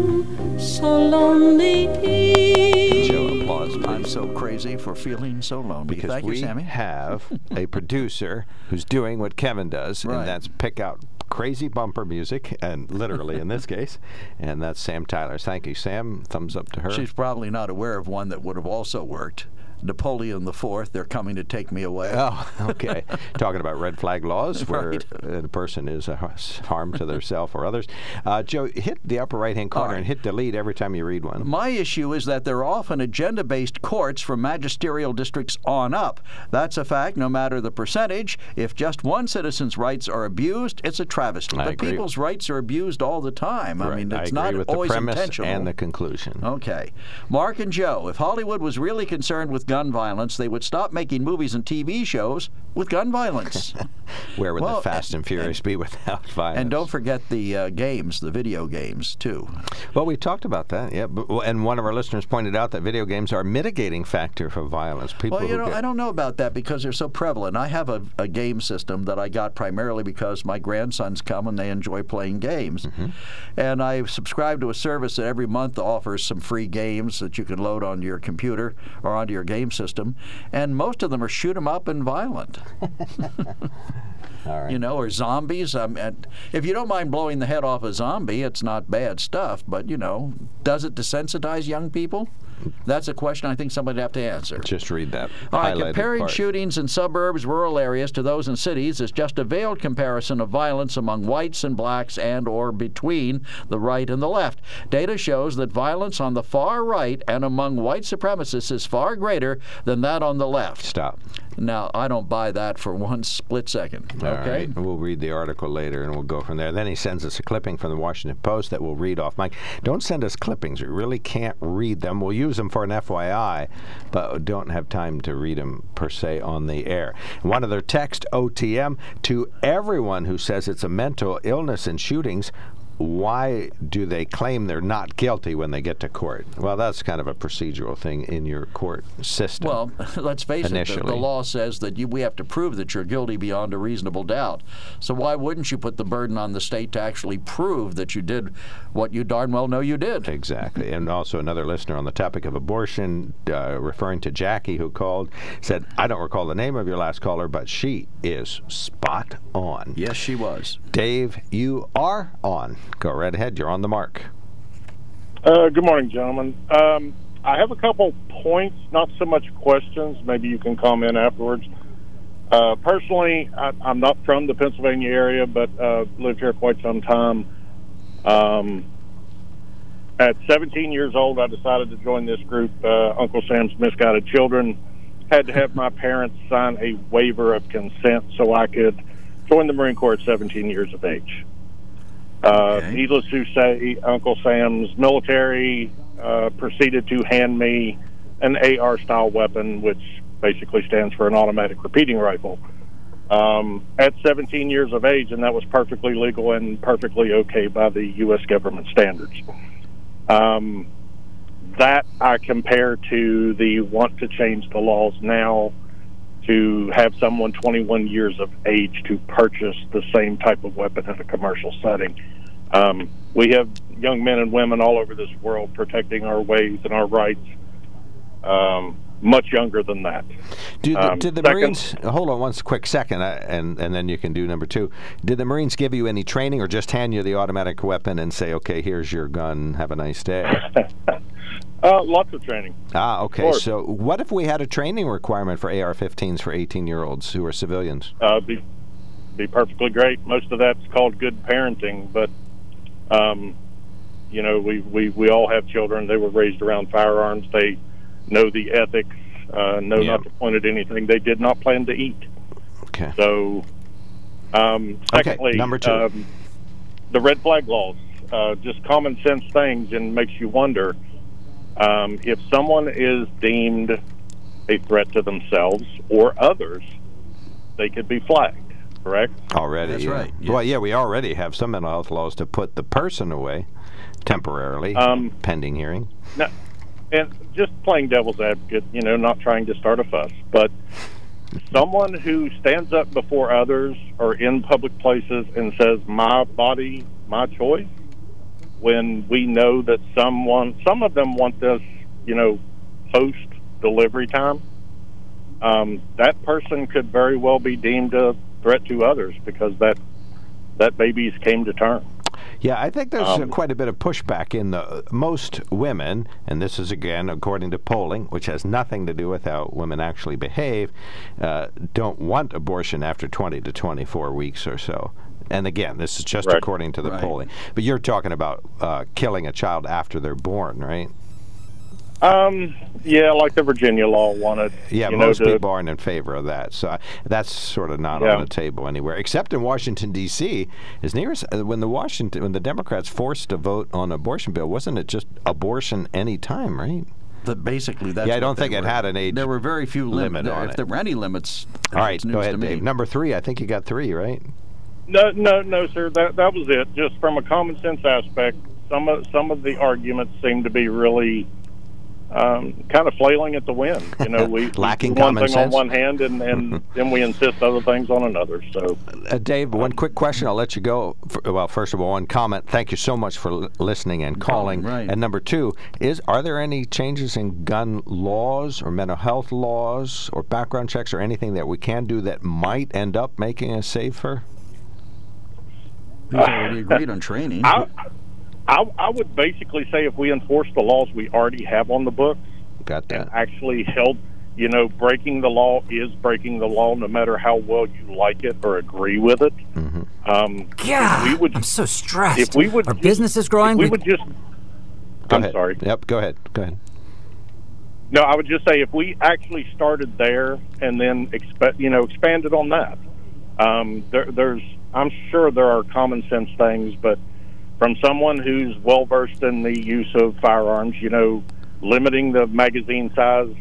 so lonely. Joe, applause. I'm so crazy for feeling so lonely. Because Thank we you, Sammy. have a producer who's doing what Kevin does, right. and that's pick out crazy bumper music, and literally in this case, and that's Sam Tyler. Thank you, Sam. Thumbs up to her. She's probably not aware of one that would have also worked. Napoleon the Fourth, They're Coming to Take Me Away. Oh, okay. Talking about red flag laws where right. a person is a harm to themselves or others. Uh, Joe, hit the upper right-hand corner right. and hit delete every time you read one. My issue is that there are often agenda-based courts from magisterial districts on up. That's a fact, no matter the percentage. If just one citizen's rights are abused, it's a travesty. I the agree. people's rights are abused all the time. Right. I mean, it's I agree not with always the premise intentional. And the conclusion. Okay. Mark and Joe, if Hollywood was really concerned with gun violence, they would stop making movies and T V shows with gun violence. Where would well, the Fast and Furious and, be without violence? And don't forget the uh, games, the video games, too. Well, we talked about that, yeah. But, and one of our listeners pointed out that video games are a mitigating factor for violence. People well, you know, get... I don't know about that because they're so prevalent. I have a, a game system that I got primarily because my grandsons come and they enjoy playing games. Mm-hmm. And I subscribe to a service that every month offers some free games that you can load onto your computer or onto your game system, and most of them are shoot 'em up and violent. All right. You know, or zombies. Um, and if you don't mind blowing the head off a zombie, it's not bad stuff, but, you know, does it desensitize young people? That's a question I think somebody would have to answer. Just read that. All right, comparing part. shootings in suburbs, rural areas to those in cities is just a veiled comparison of violence among whites and blacks and or between the right and the left. Data shows that violence on the far right and among white supremacists is far greater than that on the left. Stop. Now, I don't buy that for one split second. Okay? All right. We'll read the article later, and we'll go from there. Then he sends us a clipping from the Washington Post that we'll read off. Mike, don't send us clippings. We really can't read them. We'll use them for an F Y I, but don't have time to read them, per se, on the air. One other text, O T M, to everyone who says it's a mental illness in shootings, why do they claim they're not guilty when they get to court? Well, that's kind of a procedural thing in your court system. Well, let's face initially. it, the, the law says that you, we have to prove that you're guilty beyond a reasonable doubt. So why wouldn't you put the burden on the state to actually prove that you did what you darn well know you did? Exactly. And also another listener on the topic of abortion, uh, referring to Jackie who called, said, I don't recall the name of your last caller, but she is spot on. Yes, she was. Dave, you are on. Go right ahead. You're on the mark. Uh, good morning, gentlemen. Um, I have a couple points, not so much questions. Maybe you can comment afterwards. Uh, personally, I, I'm not from the Pennsylvania area, but uh, lived here quite some time. Um, at seventeen years old, I decided to join this group, uh, Uncle Sam's Misguided Children. Had to have my parents sign a waiver of consent so I could join the Marine Corps at seventeen years of age. Uh, okay. Needless to say, Uncle Sam's military uh, proceeded to hand me an A R-style weapon, which basically stands for an automatic repeating rifle, um, at seventeen years of age, and that was perfectly legal and perfectly okay by the U S government standards. Um, that I compare to the want to change the laws now to have someone twenty-one years of age to purchase the same type of weapon in a commercial setting. Um, we have young men and women all over this world protecting our ways and our rights, um, much younger than that. Did the, um, did the second, Marines, hold on one quick second, uh, and, and then you can do number two. Did the Marines give you any training or just hand you the automatic weapon and say, okay, here's your gun, have a nice day? Uh, lots of training. Ah, okay. So what if we had a training requirement for A R fifteens for eighteen-year-olds who are civilians? Uh, be, be perfectly great. Most of that's called good parenting, but, um, you know, we, we, we all have children. They were raised around firearms. They know the ethics, uh, know yep. not to point at anything. They did not plan to eat. Okay. So, um, secondly, okay, number two. Um, the red flag laws, uh, just common sense things, and makes you wonder. Um, if someone is deemed a threat to themselves or others, they could be flagged, correct? Already. That's yeah. right. Yeah. Well, yeah, we already have some mental health laws to put the person away temporarily, um, pending hearing. No, and just playing devil's advocate, you know, not trying to start a fuss, but someone who stands up before others or in public places and says, my body, my choice, when we know that someone, some of them want this, you know, post-delivery time, um, that person could very well be deemed a threat to others because that that baby's came to term. Yeah, I think there's um, quite a bit of pushback in the most women, and this is, again, according to polling, which has nothing to do with how women actually behave, uh, don't want abortion after twenty to twenty-four weeks or so. And again, this is just right. according to the right. polling. But you're talking about uh, killing a child after they're born, right? Um, yeah, like the Virginia law wanted. Yeah, you most know, people aren't in favor of that. So I, that's sort of not yeah. on the table anywhere, except in Washington, D C As near as when the Washington, when the Democrats forced to vote on abortion bill, wasn't it just abortion any time, right? The, basically, that's yeah, I don't think it were. had an age. There were very few limits. Limit on if it. there were any limits, all right, go ahead, Dave. Me. Number three, I think you got three, right? No, no, no, sir. That that was it. Just from a common sense aspect, some of some of the arguments seem to be really um, kind of flailing at the wind. You know, we lacking we do one common thing sense. on one hand, and, and then we insist other things on another. So, uh, Dave, one quick question. I'll let you go. Well, first of all, one comment. Thank you so much for listening and calling. Right. And number two is: are there any changes in gun laws or mental health laws or background checks or anything that we can do that might end up making us safer? We've already agreed on training. I, I, I would basically say if we enforce the laws we already have on the books, got that. And actually help, you know, breaking the law is breaking the law no matter how well you like it or agree with it. Mm-hmm. um, yeah, we would, I'm so stressed. If we would, Our just, business is growing. We would just... Go I'm ahead. sorry. Yep, go ahead. Go ahead. No, I would just say if we actually started there and then, expe- you know, expanded on that, um, there, there's... I'm sure there are common sense things, but from someone who's well-versed in the use of firearms, you know, limiting the magazine size,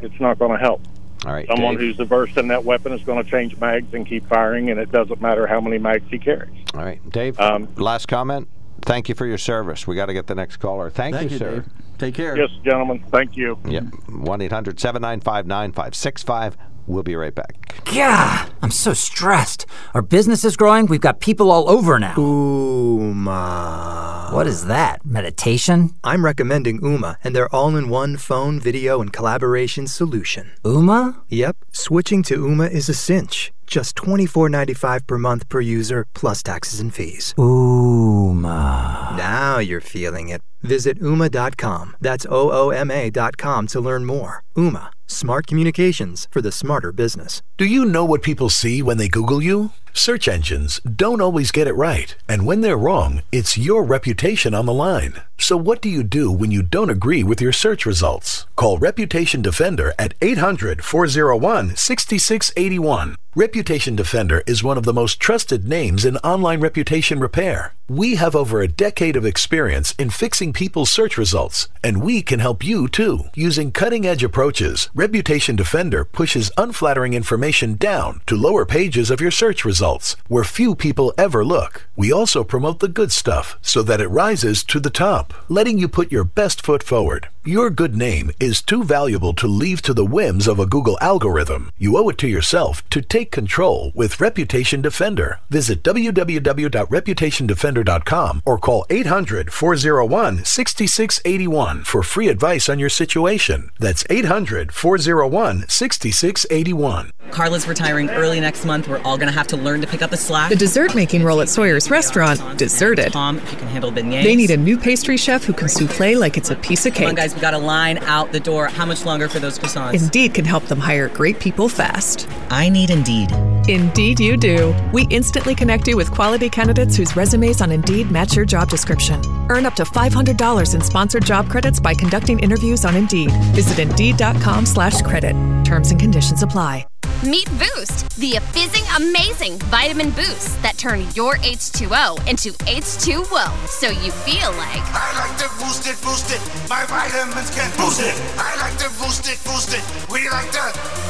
it's not going to help. All right, someone Dave. who's versed in that weapon is going to change mags and keep firing, and it doesn't matter how many mags he carries. All right, Dave, um, last comment. Thank you for your service. We got to get the next caller. Thank, thank you, you, sir. Dave. Take care. Yes, gentlemen. Thank you. Yep. one eight hundred seven nine five nine five six five. We'll be right back. Yeah, I'm so stressed. Our business is growing. We've got people all over now. Uma. What is that? Meditation? I'm recommending Uma and their all-in-one phone, video, and collaboration solution. Uma? Yep. Switching to Uma is a cinch. Just twenty-four ninety-five per month per user, plus taxes and fees. Uma. Now you're feeling it. Visit uma dot com. That's O O M A dot com to learn more. Uma. Smart communications for the smarter business. Do you know what people see when they Google you? Search engines don't always get it right, and when they're wrong, it's your reputation on the line. So what do you do when you don't agree with your search results? Call Reputation Defender at eight hundred, four oh one, six six eight one. Reputation Defender is one of the most trusted names in online reputation repair. We have over a decade of experience in fixing people's search results, and we can help you too. Using cutting-edge approaches, Reputation Defender pushes unflattering information down to lower pages of your search results. results where few people ever look. We also promote the good stuff so that it rises to the top, letting you put your best foot forward. Your good name is too valuable to leave to the whims of a Google algorithm. You owe it to yourself to take control with Reputation Defender. Visit w w w dot reputation defender dot com or call eight hundred, four oh one, six six eight one for free advice on your situation. That's eight hundred, four oh one, six six eight one. Carla's retiring early next month. We're all going to have to learn to pick up the slack. The dessert-making role at Sawyer's restaurant deserted. Tom, if you can handle beignets. They need a new pastry chef who can souffle like it's a piece of cake. Come on, guys, we got a line out the door. How much longer for those croissants? Indeed can help them hire great people fast. I need Indeed. Indeed you do. We instantly connect you with quality candidates whose resumes on Indeed match your job description. Earn up to five hundred dollars in sponsored job credits by conducting interviews on Indeed. Visit Indeed.com slash credit. Terms and conditions apply. Meet Boost, the fizzing, amazing vitamin boosts that turn your H two O into H two O, so you feel like... I like to boost it, boost it. My vitamins can boost it. I like to boost it, boost it. We like to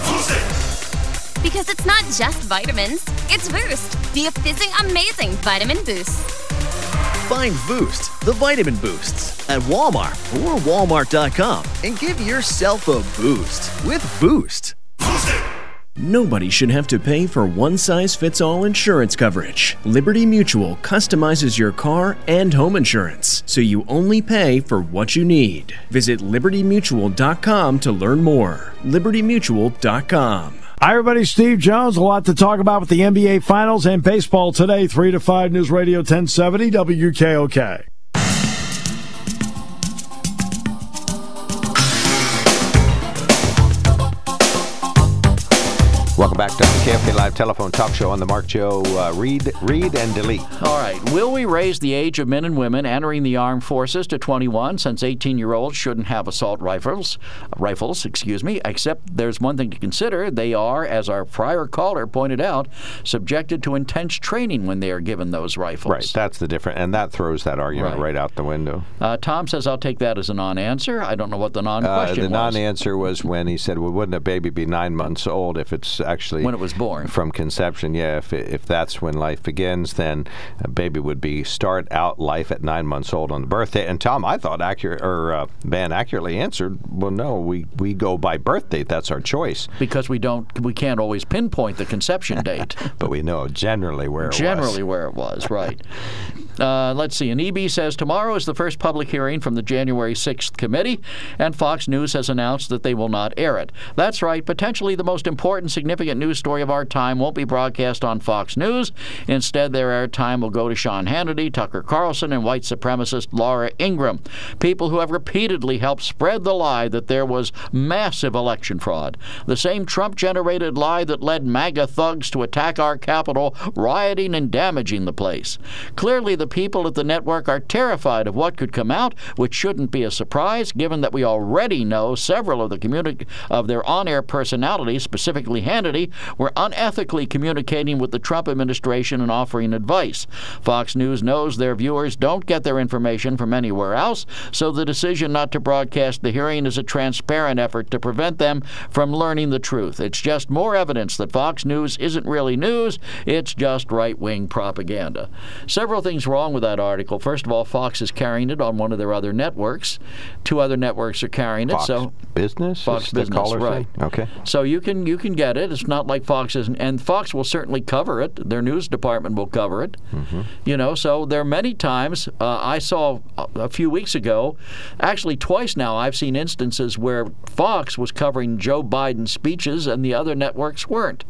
boost it. Because it's not just vitamins, it's Boost, the fizzing, amazing vitamin boosts. Find Boost, the vitamin boosts, at Walmart or Walmart dot com and give yourself a boost with Boost. Boost it. Nobody should have to pay for one-size-fits-all insurance coverage. Liberty Mutual customizes your car and home insurance, so you only pay for what you need. Visit liberty mutual dot com to learn more. liberty mutual dot com. Hi, everybody. Steve Jones. A lot to talk about with the N B A Finals and baseball today. three to five News Radio ten seventy W K O K. Welcome back to the K F K Live Telephone Talk Show on the Mark Joe uh, Read, Read and Delete. All right. Will we raise the age of men and women entering the armed forces to twenty-one, since eighteen-year-olds shouldn't have assault rifles, rifles, excuse me, except there's one thing to consider. They are, as our prior caller pointed out, subjected to intense training when they are given those rifles. Right. That's the difference. And that throws that argument right, right out the window. Uh, Tom says, I'll take that as a non-answer. I don't know what the non-question uh, the was. The non-answer was when he said, well, wouldn't a baby be nine months old if it's actually when it was born from conception? Yeah, if if that's when life begins, then a baby would be start out life at nine months old on the birthday. And Tom, I thought accurate or uh, Van accurately answered. Well, no, we we go by birth date. That's our choice because we don't we can't always pinpoint the conception date, but we know generally where it generally was. generally where it was. Right. Uh, let's see. And E B says tomorrow is the first public hearing from the January sixth committee, and Fox News has announced that they will not air it. That's right. Potentially the most important, significant news story of our time won't be broadcast on Fox News. Instead, their airtime will go to Sean Hannity, Tucker Carlson, and white supremacist Laura Ingraham, people who have repeatedly helped spread the lie that there was massive election fraud, the same Trump-generated lie that led MAGA thugs to attack our Capitol, rioting and damaging the place. Clearly, the The people at the network are terrified of what could come out, which shouldn't be a surprise, given that we already know several of the communi- of their on-air personalities, specifically Hannity, were unethically communicating with the Trump administration and offering advice. Fox News knows their viewers don't get their information from anywhere else, so the decision not to broadcast the hearing is a transparent effort to prevent them from learning the truth. It's just more evidence that Fox News isn't really news, it's just right-wing propaganda. Several things were wrong with that article. First of all, Fox is carrying it on one of their other networks. Two other networks are carrying it. Fox so Business? Fox Business, right. Thing? Okay. So you can you can get it. It's not like Fox isn't, and Fox will certainly cover it. Their news department will cover it. Mm-hmm. You know, so there are many times uh, I saw a few weeks ago, actually twice now, I've seen instances where Fox was covering Joe Biden's speeches and the other networks weren't.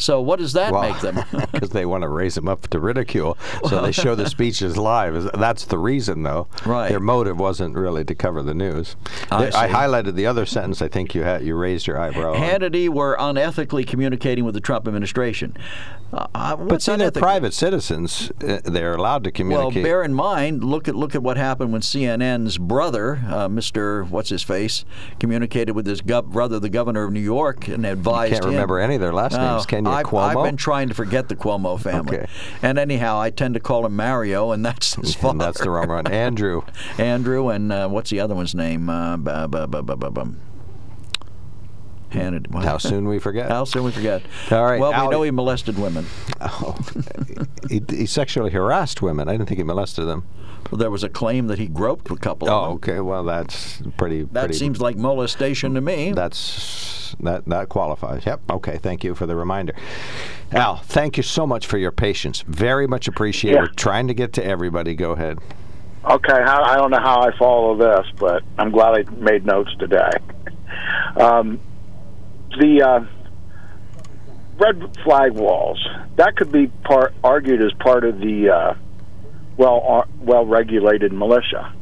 So what does that well, make them? Because they want to raise them up to ridicule. So they show the speeches live. That's the reason, though. Right. Their motive wasn't really to cover the news. I, they, I highlighted the other sentence. I think you had you raised your eyebrow. Hannity on. were unethically communicating with the Trump administration. Uh, but see, they're private citizens. Uh, they're allowed to communicate. Well, bear in mind, look at look at what happened when C N N's brother, uh, Mister What's-His-Face, communicated with his gov- brother, the governor of New York, and advised him. I can't remember him. any of their last no, names, can you? I've, Cuomo? I've been trying to forget the Cuomo family. Okay. And anyhow, I tend to call him Mario, and that's his father. And that's the wrong one. Andrew. Andrew, and uh, what's the other one's name? Uh, bu- bu- bu- bu- bu- bu- Hannity. How soon we forget. How soon we forget. All right. Well, Al- we know he molested women. Oh. he, he sexually harassed women. I didn't think he molested them. Well, there was a claim that he groped a couple of them. Oh, okay. Well, that's pretty... That pretty seems like molestation to me. That's that, that qualifies. Yep. Okay. Thank you for the reminder. Al, thank you so much for your patience. Very much appreciated. Yeah. We're trying to get to everybody. Go ahead. Okay. I don't know how I follow this, but I'm glad I made notes today. Um... The uh, red flag walls, that could be part, argued as part of the uh, well uh, well-regulated militia.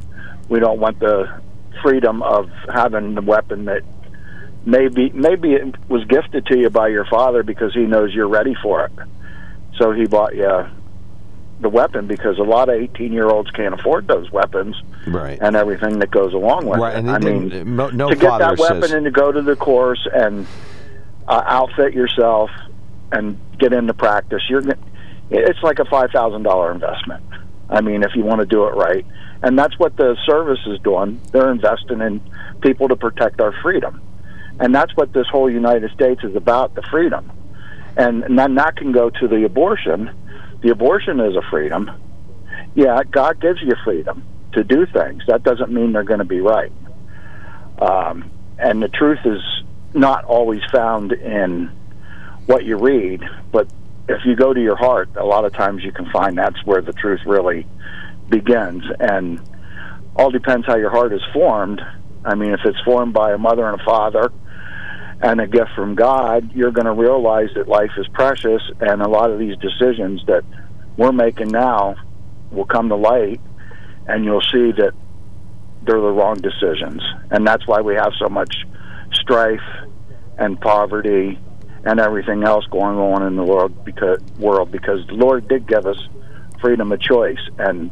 We don't want the freedom of having the weapon that maybe maybe it was gifted to you by your father because he knows you're ready for it. So he bought you the weapon because a lot of eighteen-year-olds can't afford those weapons right. and everything that goes along with right. it. And I mean, it, no to get that weapon says, and to go to the course and uh, outfit yourself and get into practice, you're it's like a five thousand dollars investment. I mean, if you want to do it right. And that's what the service is doing. They're investing in people to protect our freedom. And that's what this whole United States is about, the freedom. And, and then that can go to the abortion. The abortion is a freedom. Yeah, God gives you freedom to do things. That doesn't mean they're going to be right. Um, and the truth is not always found in what you read, but if you go to your heart, a lot of times you can find that's where the truth really begins. And all depends how your heart is formed. I mean, if it's formed by a mother and a father and a gift from God, you're going to realize that life is precious, and a lot of these decisions that we're making now will come to light, and you'll see that they're the wrong decisions. And that's why we have so much strife and poverty and everything else going on in the world because, world because the Lord did give us freedom of choice, and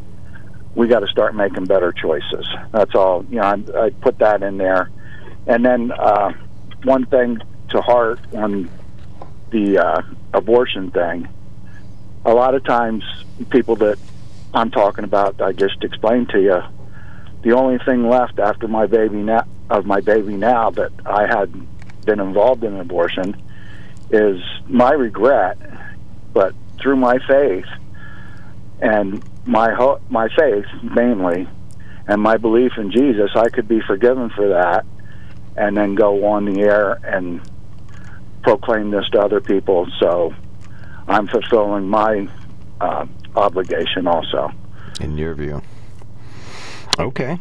we got to start making better choices. That's all. You know, I, I put that in there. And then... Uh, One thing to heart on the uh, abortion thing, a lot of times people that I'm talking about, I just explained to you, the only thing left after my baby now, of my baby now that I had been involved in an abortion is my regret, but through my faith and my ho- my faith mainly and my belief in Jesus, I could be forgiven for that. And then go on the air and proclaim this to other people. So I'm fulfilling my uh, obligation also. In your view. Okay.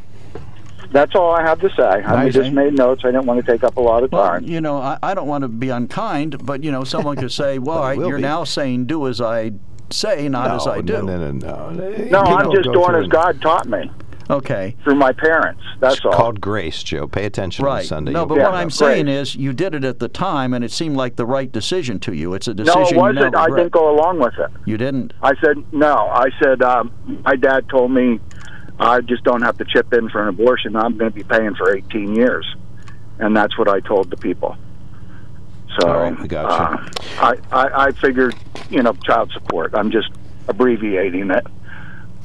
That's all I have to say. Nice. I just made notes. I didn't want to take up a lot of well, time. You know, I, I don't want to be unkind, but, you know, someone could say, well, I, you're be. now saying do as I say, not no, as I do. No, no, no, no. No, I'm just doing as God taught me. Okay. Through my parents, that's all. It's called grace, Joe. Pay attention right. on Sunday. No, but yeah, what I'm grace. saying is you did it at the time, and it seemed like the right decision to you. It's a decision you No, it wasn't. I didn't go along with it. You didn't? I said, no. I said, um, my dad told me I just don't have to chip in for an abortion. I'm going to be paying for eighteen years. And that's what I told the people. So all right, we got you. Uh, I, I, I figured, you know, child support. I'm just abbreviating it.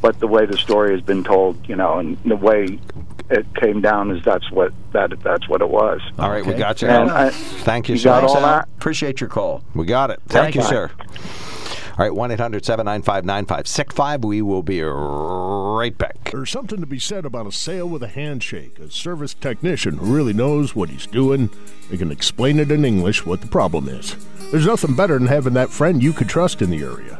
But the way the story has been told, you know, and the way it came down is that's what that that's what it was. All right, okay. We got you. I, Thank you, you sir. Got all that? Appreciate your call. We got it. Thank, Thank you, God. sir. All right, one eight hundred seven nine five nine five six five. We will be right back. There's something to be said about a sale with a handshake. A service technician who really knows what he's doing and can explain it in English what the problem is. There's nothing better than having that friend you could trust in the area.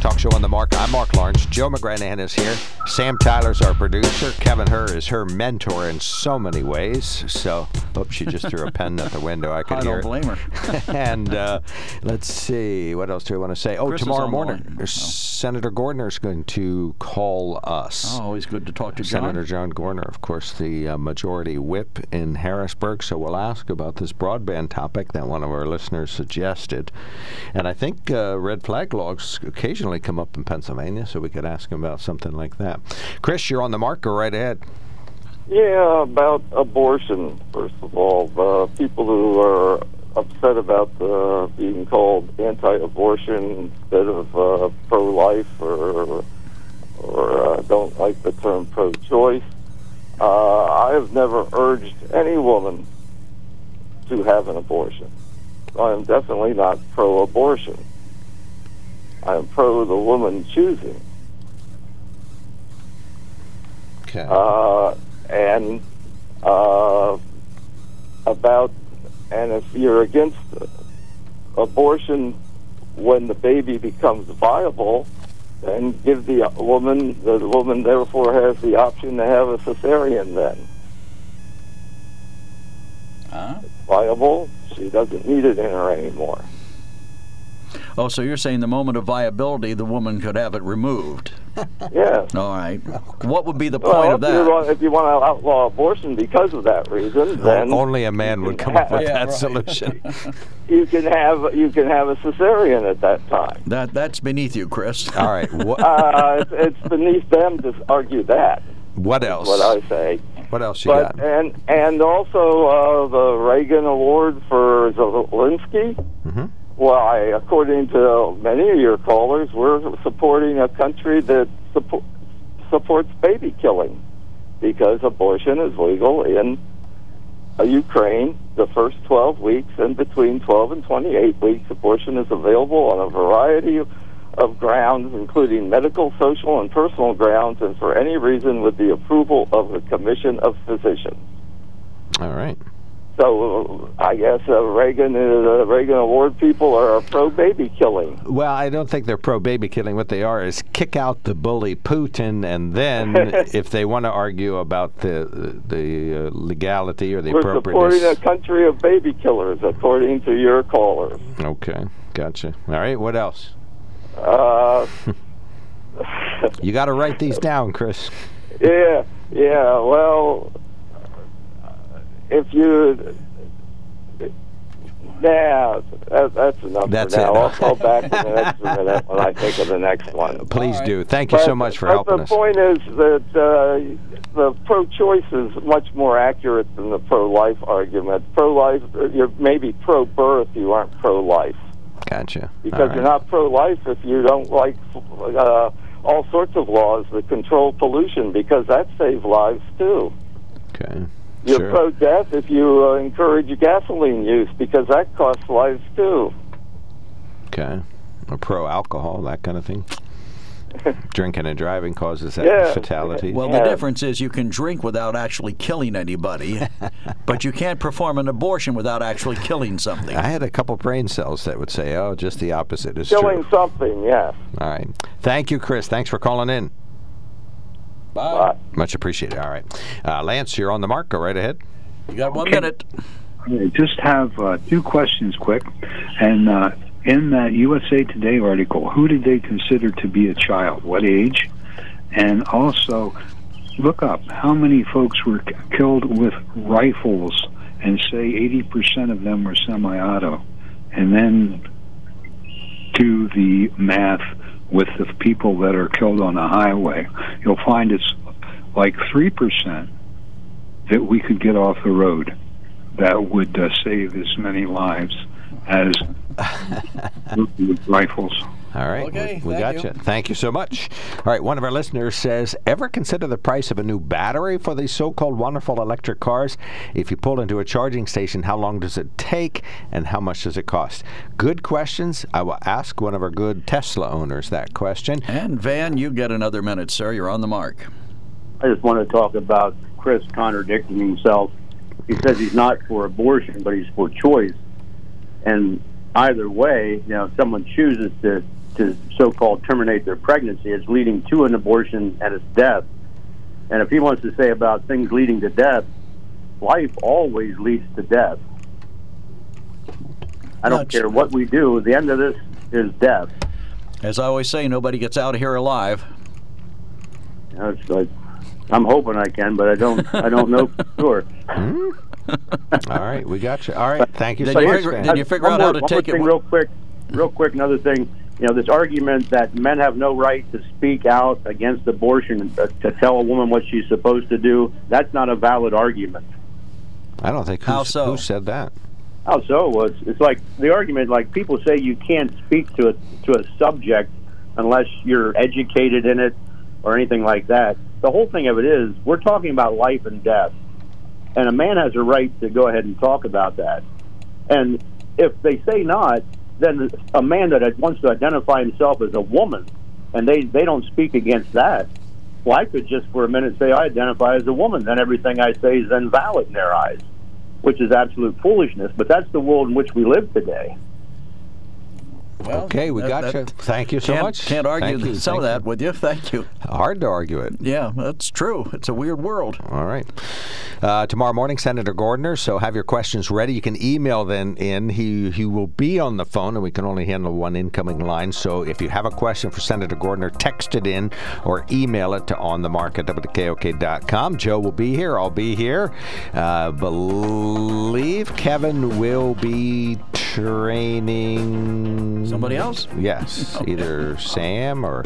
Talk Show on the Mark. I'm Mark Lawrence. Joe McGranaghan is here. Sam Tyler's our producer. Kevin Hur is her mentor in so many ways. So, oops, she just threw a pen at the window. I could I hear it. I don't blame her. and uh, let's see, what else do we want to say? Oh, Chris tomorrow morning, oh. Senator Gordner is going to call us. Oh, always good to talk to John. Senator John Gordner, of course, the uh, majority whip in Harrisburg. So we'll ask about this broadband topic that one of our listeners suggested. And I think uh, red flag laws occasionally come up in Pennsylvania, so we could ask him about something like that. Chris, you're on the mark. Go right ahead. Yeah, about abortion, first of all. Uh, people who are upset about uh, being called anti-abortion instead of uh, pro-life, or or uh, don't like the term pro-choice. Uh, I have never urged any woman to have an abortion. I'm definitely not pro-abortion. I'm pro the woman choosing. Okay. Uh, And uh, about, and if you're against abortion when the baby becomes viable, then give the woman, the woman therefore has the option to have a cesarean then. Huh? It's viable, she doesn't need it in her anymore. Oh, so you're saying the moment of viability, the woman could have it removed. Yeah. All right. What would be the point well, of that? Well, if you want to outlaw abortion because of that reason, then well, only a man would come ha- up with yeah, that right. solution. You can have you can have a cesarean at that time. That that's beneath you, Chris. All right. Wh- uh, it's, it's beneath them to argue that. What else? What I say. What else you but, got? And and also uh, the Reagan Award for Zelensky. Mm-hmm. Why, according to many of your callers, we're supporting a country that support, supports baby killing because abortion is legal in Ukraine. The first twelve weeks, and between twelve and twenty-eight weeks, abortion is available on a variety of grounds, including medical, social, and personal grounds, and for any reason with the approval of the Commission of Physicians. All right. So uh, I guess uh, Reagan uh, Reagan Award people are pro-baby killing. Well, I don't think they're pro-baby killing. What they are is kick out the bully Putin, and then if they want to argue about the the uh, legality or the We're appropriateness. We're supporting a country of baby killers, according to your callers. Okay, gotcha. All right, what else? Uh, you got to write these down, Chris. Yeah, yeah, well... If you, yeah, that, that's enough that's for now. It. I'll call back in the next minute when I think of the next one. Please right. do. Thank you but, so much for but helping the us. The point is that uh, the pro-choice is much more accurate than the pro-life argument. Pro-life, you're maybe pro-birth, you aren't pro-life. Gotcha. Because right. you're not pro-life if you don't like uh, all sorts of laws that control pollution, because that saves lives too. Okay. You're sure. pro-death if you uh, encourage gasoline use, because that costs lives, too. Okay. Or pro-alcohol, that kind of thing. Drinking and driving causes that yeah. fatality. Well, yeah. the difference is you can drink without actually killing anybody, but you can't perform an abortion without actually killing something. I had a couple brain cells that would say, oh, just the opposite is killing true. Killing something, yes. All right. Thank you, Chris. Thanks for calling in. Bye. Bye. Much appreciated. All right. Uh, Lance, you're on the mark. Go right ahead. You got one okay. minute. I just have uh, two questions quick. And uh, in that U S A Today article, who did they consider to be a child? What age? And also, look up how many folks were c- killed with rifles and say eighty percent of them were semi-auto, and then do the math with the people that are killed on the highway, you'll find it's like three percent that we could get off the road that would uh, save as many lives as rifles. All right, okay, we, we got you. you. Thank you so much. All right, one of our listeners says, ever consider the price of a new battery for these so-called wonderful electric cars? If you pull into a charging station, how long does it take, and how much does it cost? Good questions. I will ask one of our good Tesla owners that question. And, Van, you get another minute, sir. You're on the mark. I just want to talk about Chris contradicting himself. He says he's not for abortion, but he's for choice. And either way, you know, if someone chooses to to so-called terminate their pregnancy, it's leading to an abortion and it's death. And if he wants to say about things leading to death, life always leads to death. I don't Not care what we do. The end of this is death. As I always say, nobody gets out of here alive. You know, it's like, I'm hoping I can, but I don't. I don't know for sure. Hmm? All right, we got you. All right, but, thank you so much. Did you figure, did you figure out more, how to take it? One more thing, real quick. Real quick, another thing. You know, this argument that men have no right to speak out against abortion, uh, to tell a woman what she's supposed to do, that's not a valid argument. I don't think. How so? Who said that? How so? Well, it's, it's like the argument, like people say you can't speak to a, to a subject unless you're educated in it or anything like that. The whole thing of it is we're talking about life and death, and a man has a right to go ahead and talk about that. And if they say not, then a man that wants to identify himself as a woman, and they, they don't speak against that, well, I could just for a minute say I identify as a woman, then everything I say is invalid in their eyes, which is absolute foolishness. But that's the world in which we live today. Well, okay, we that, got that, you. Thank you so can't, much. Can't argue you, some of that you. with you. Thank you. Hard to argue it. Yeah, that's true. It's a weird world. All right. Uh, tomorrow morning, Senator Gordner, so have your questions ready. You can email them in. He, he will be on the phone, and we can only handle one incoming line. So if you have a question for Senator Gordner, text it in or email it to on the mark at w k o k dot com. Joe will be here. I'll be here. I uh, believe Kevin will be training... Somebody else? Yes. Okay. Either Sam or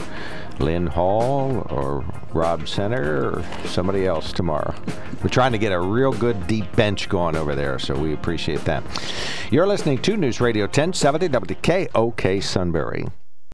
Lynn Hall or Rob Center or somebody else tomorrow. We're trying to get a real good deep bench going over there, so we appreciate that. You're listening to News Radio ten seventy W K O K Sunbury.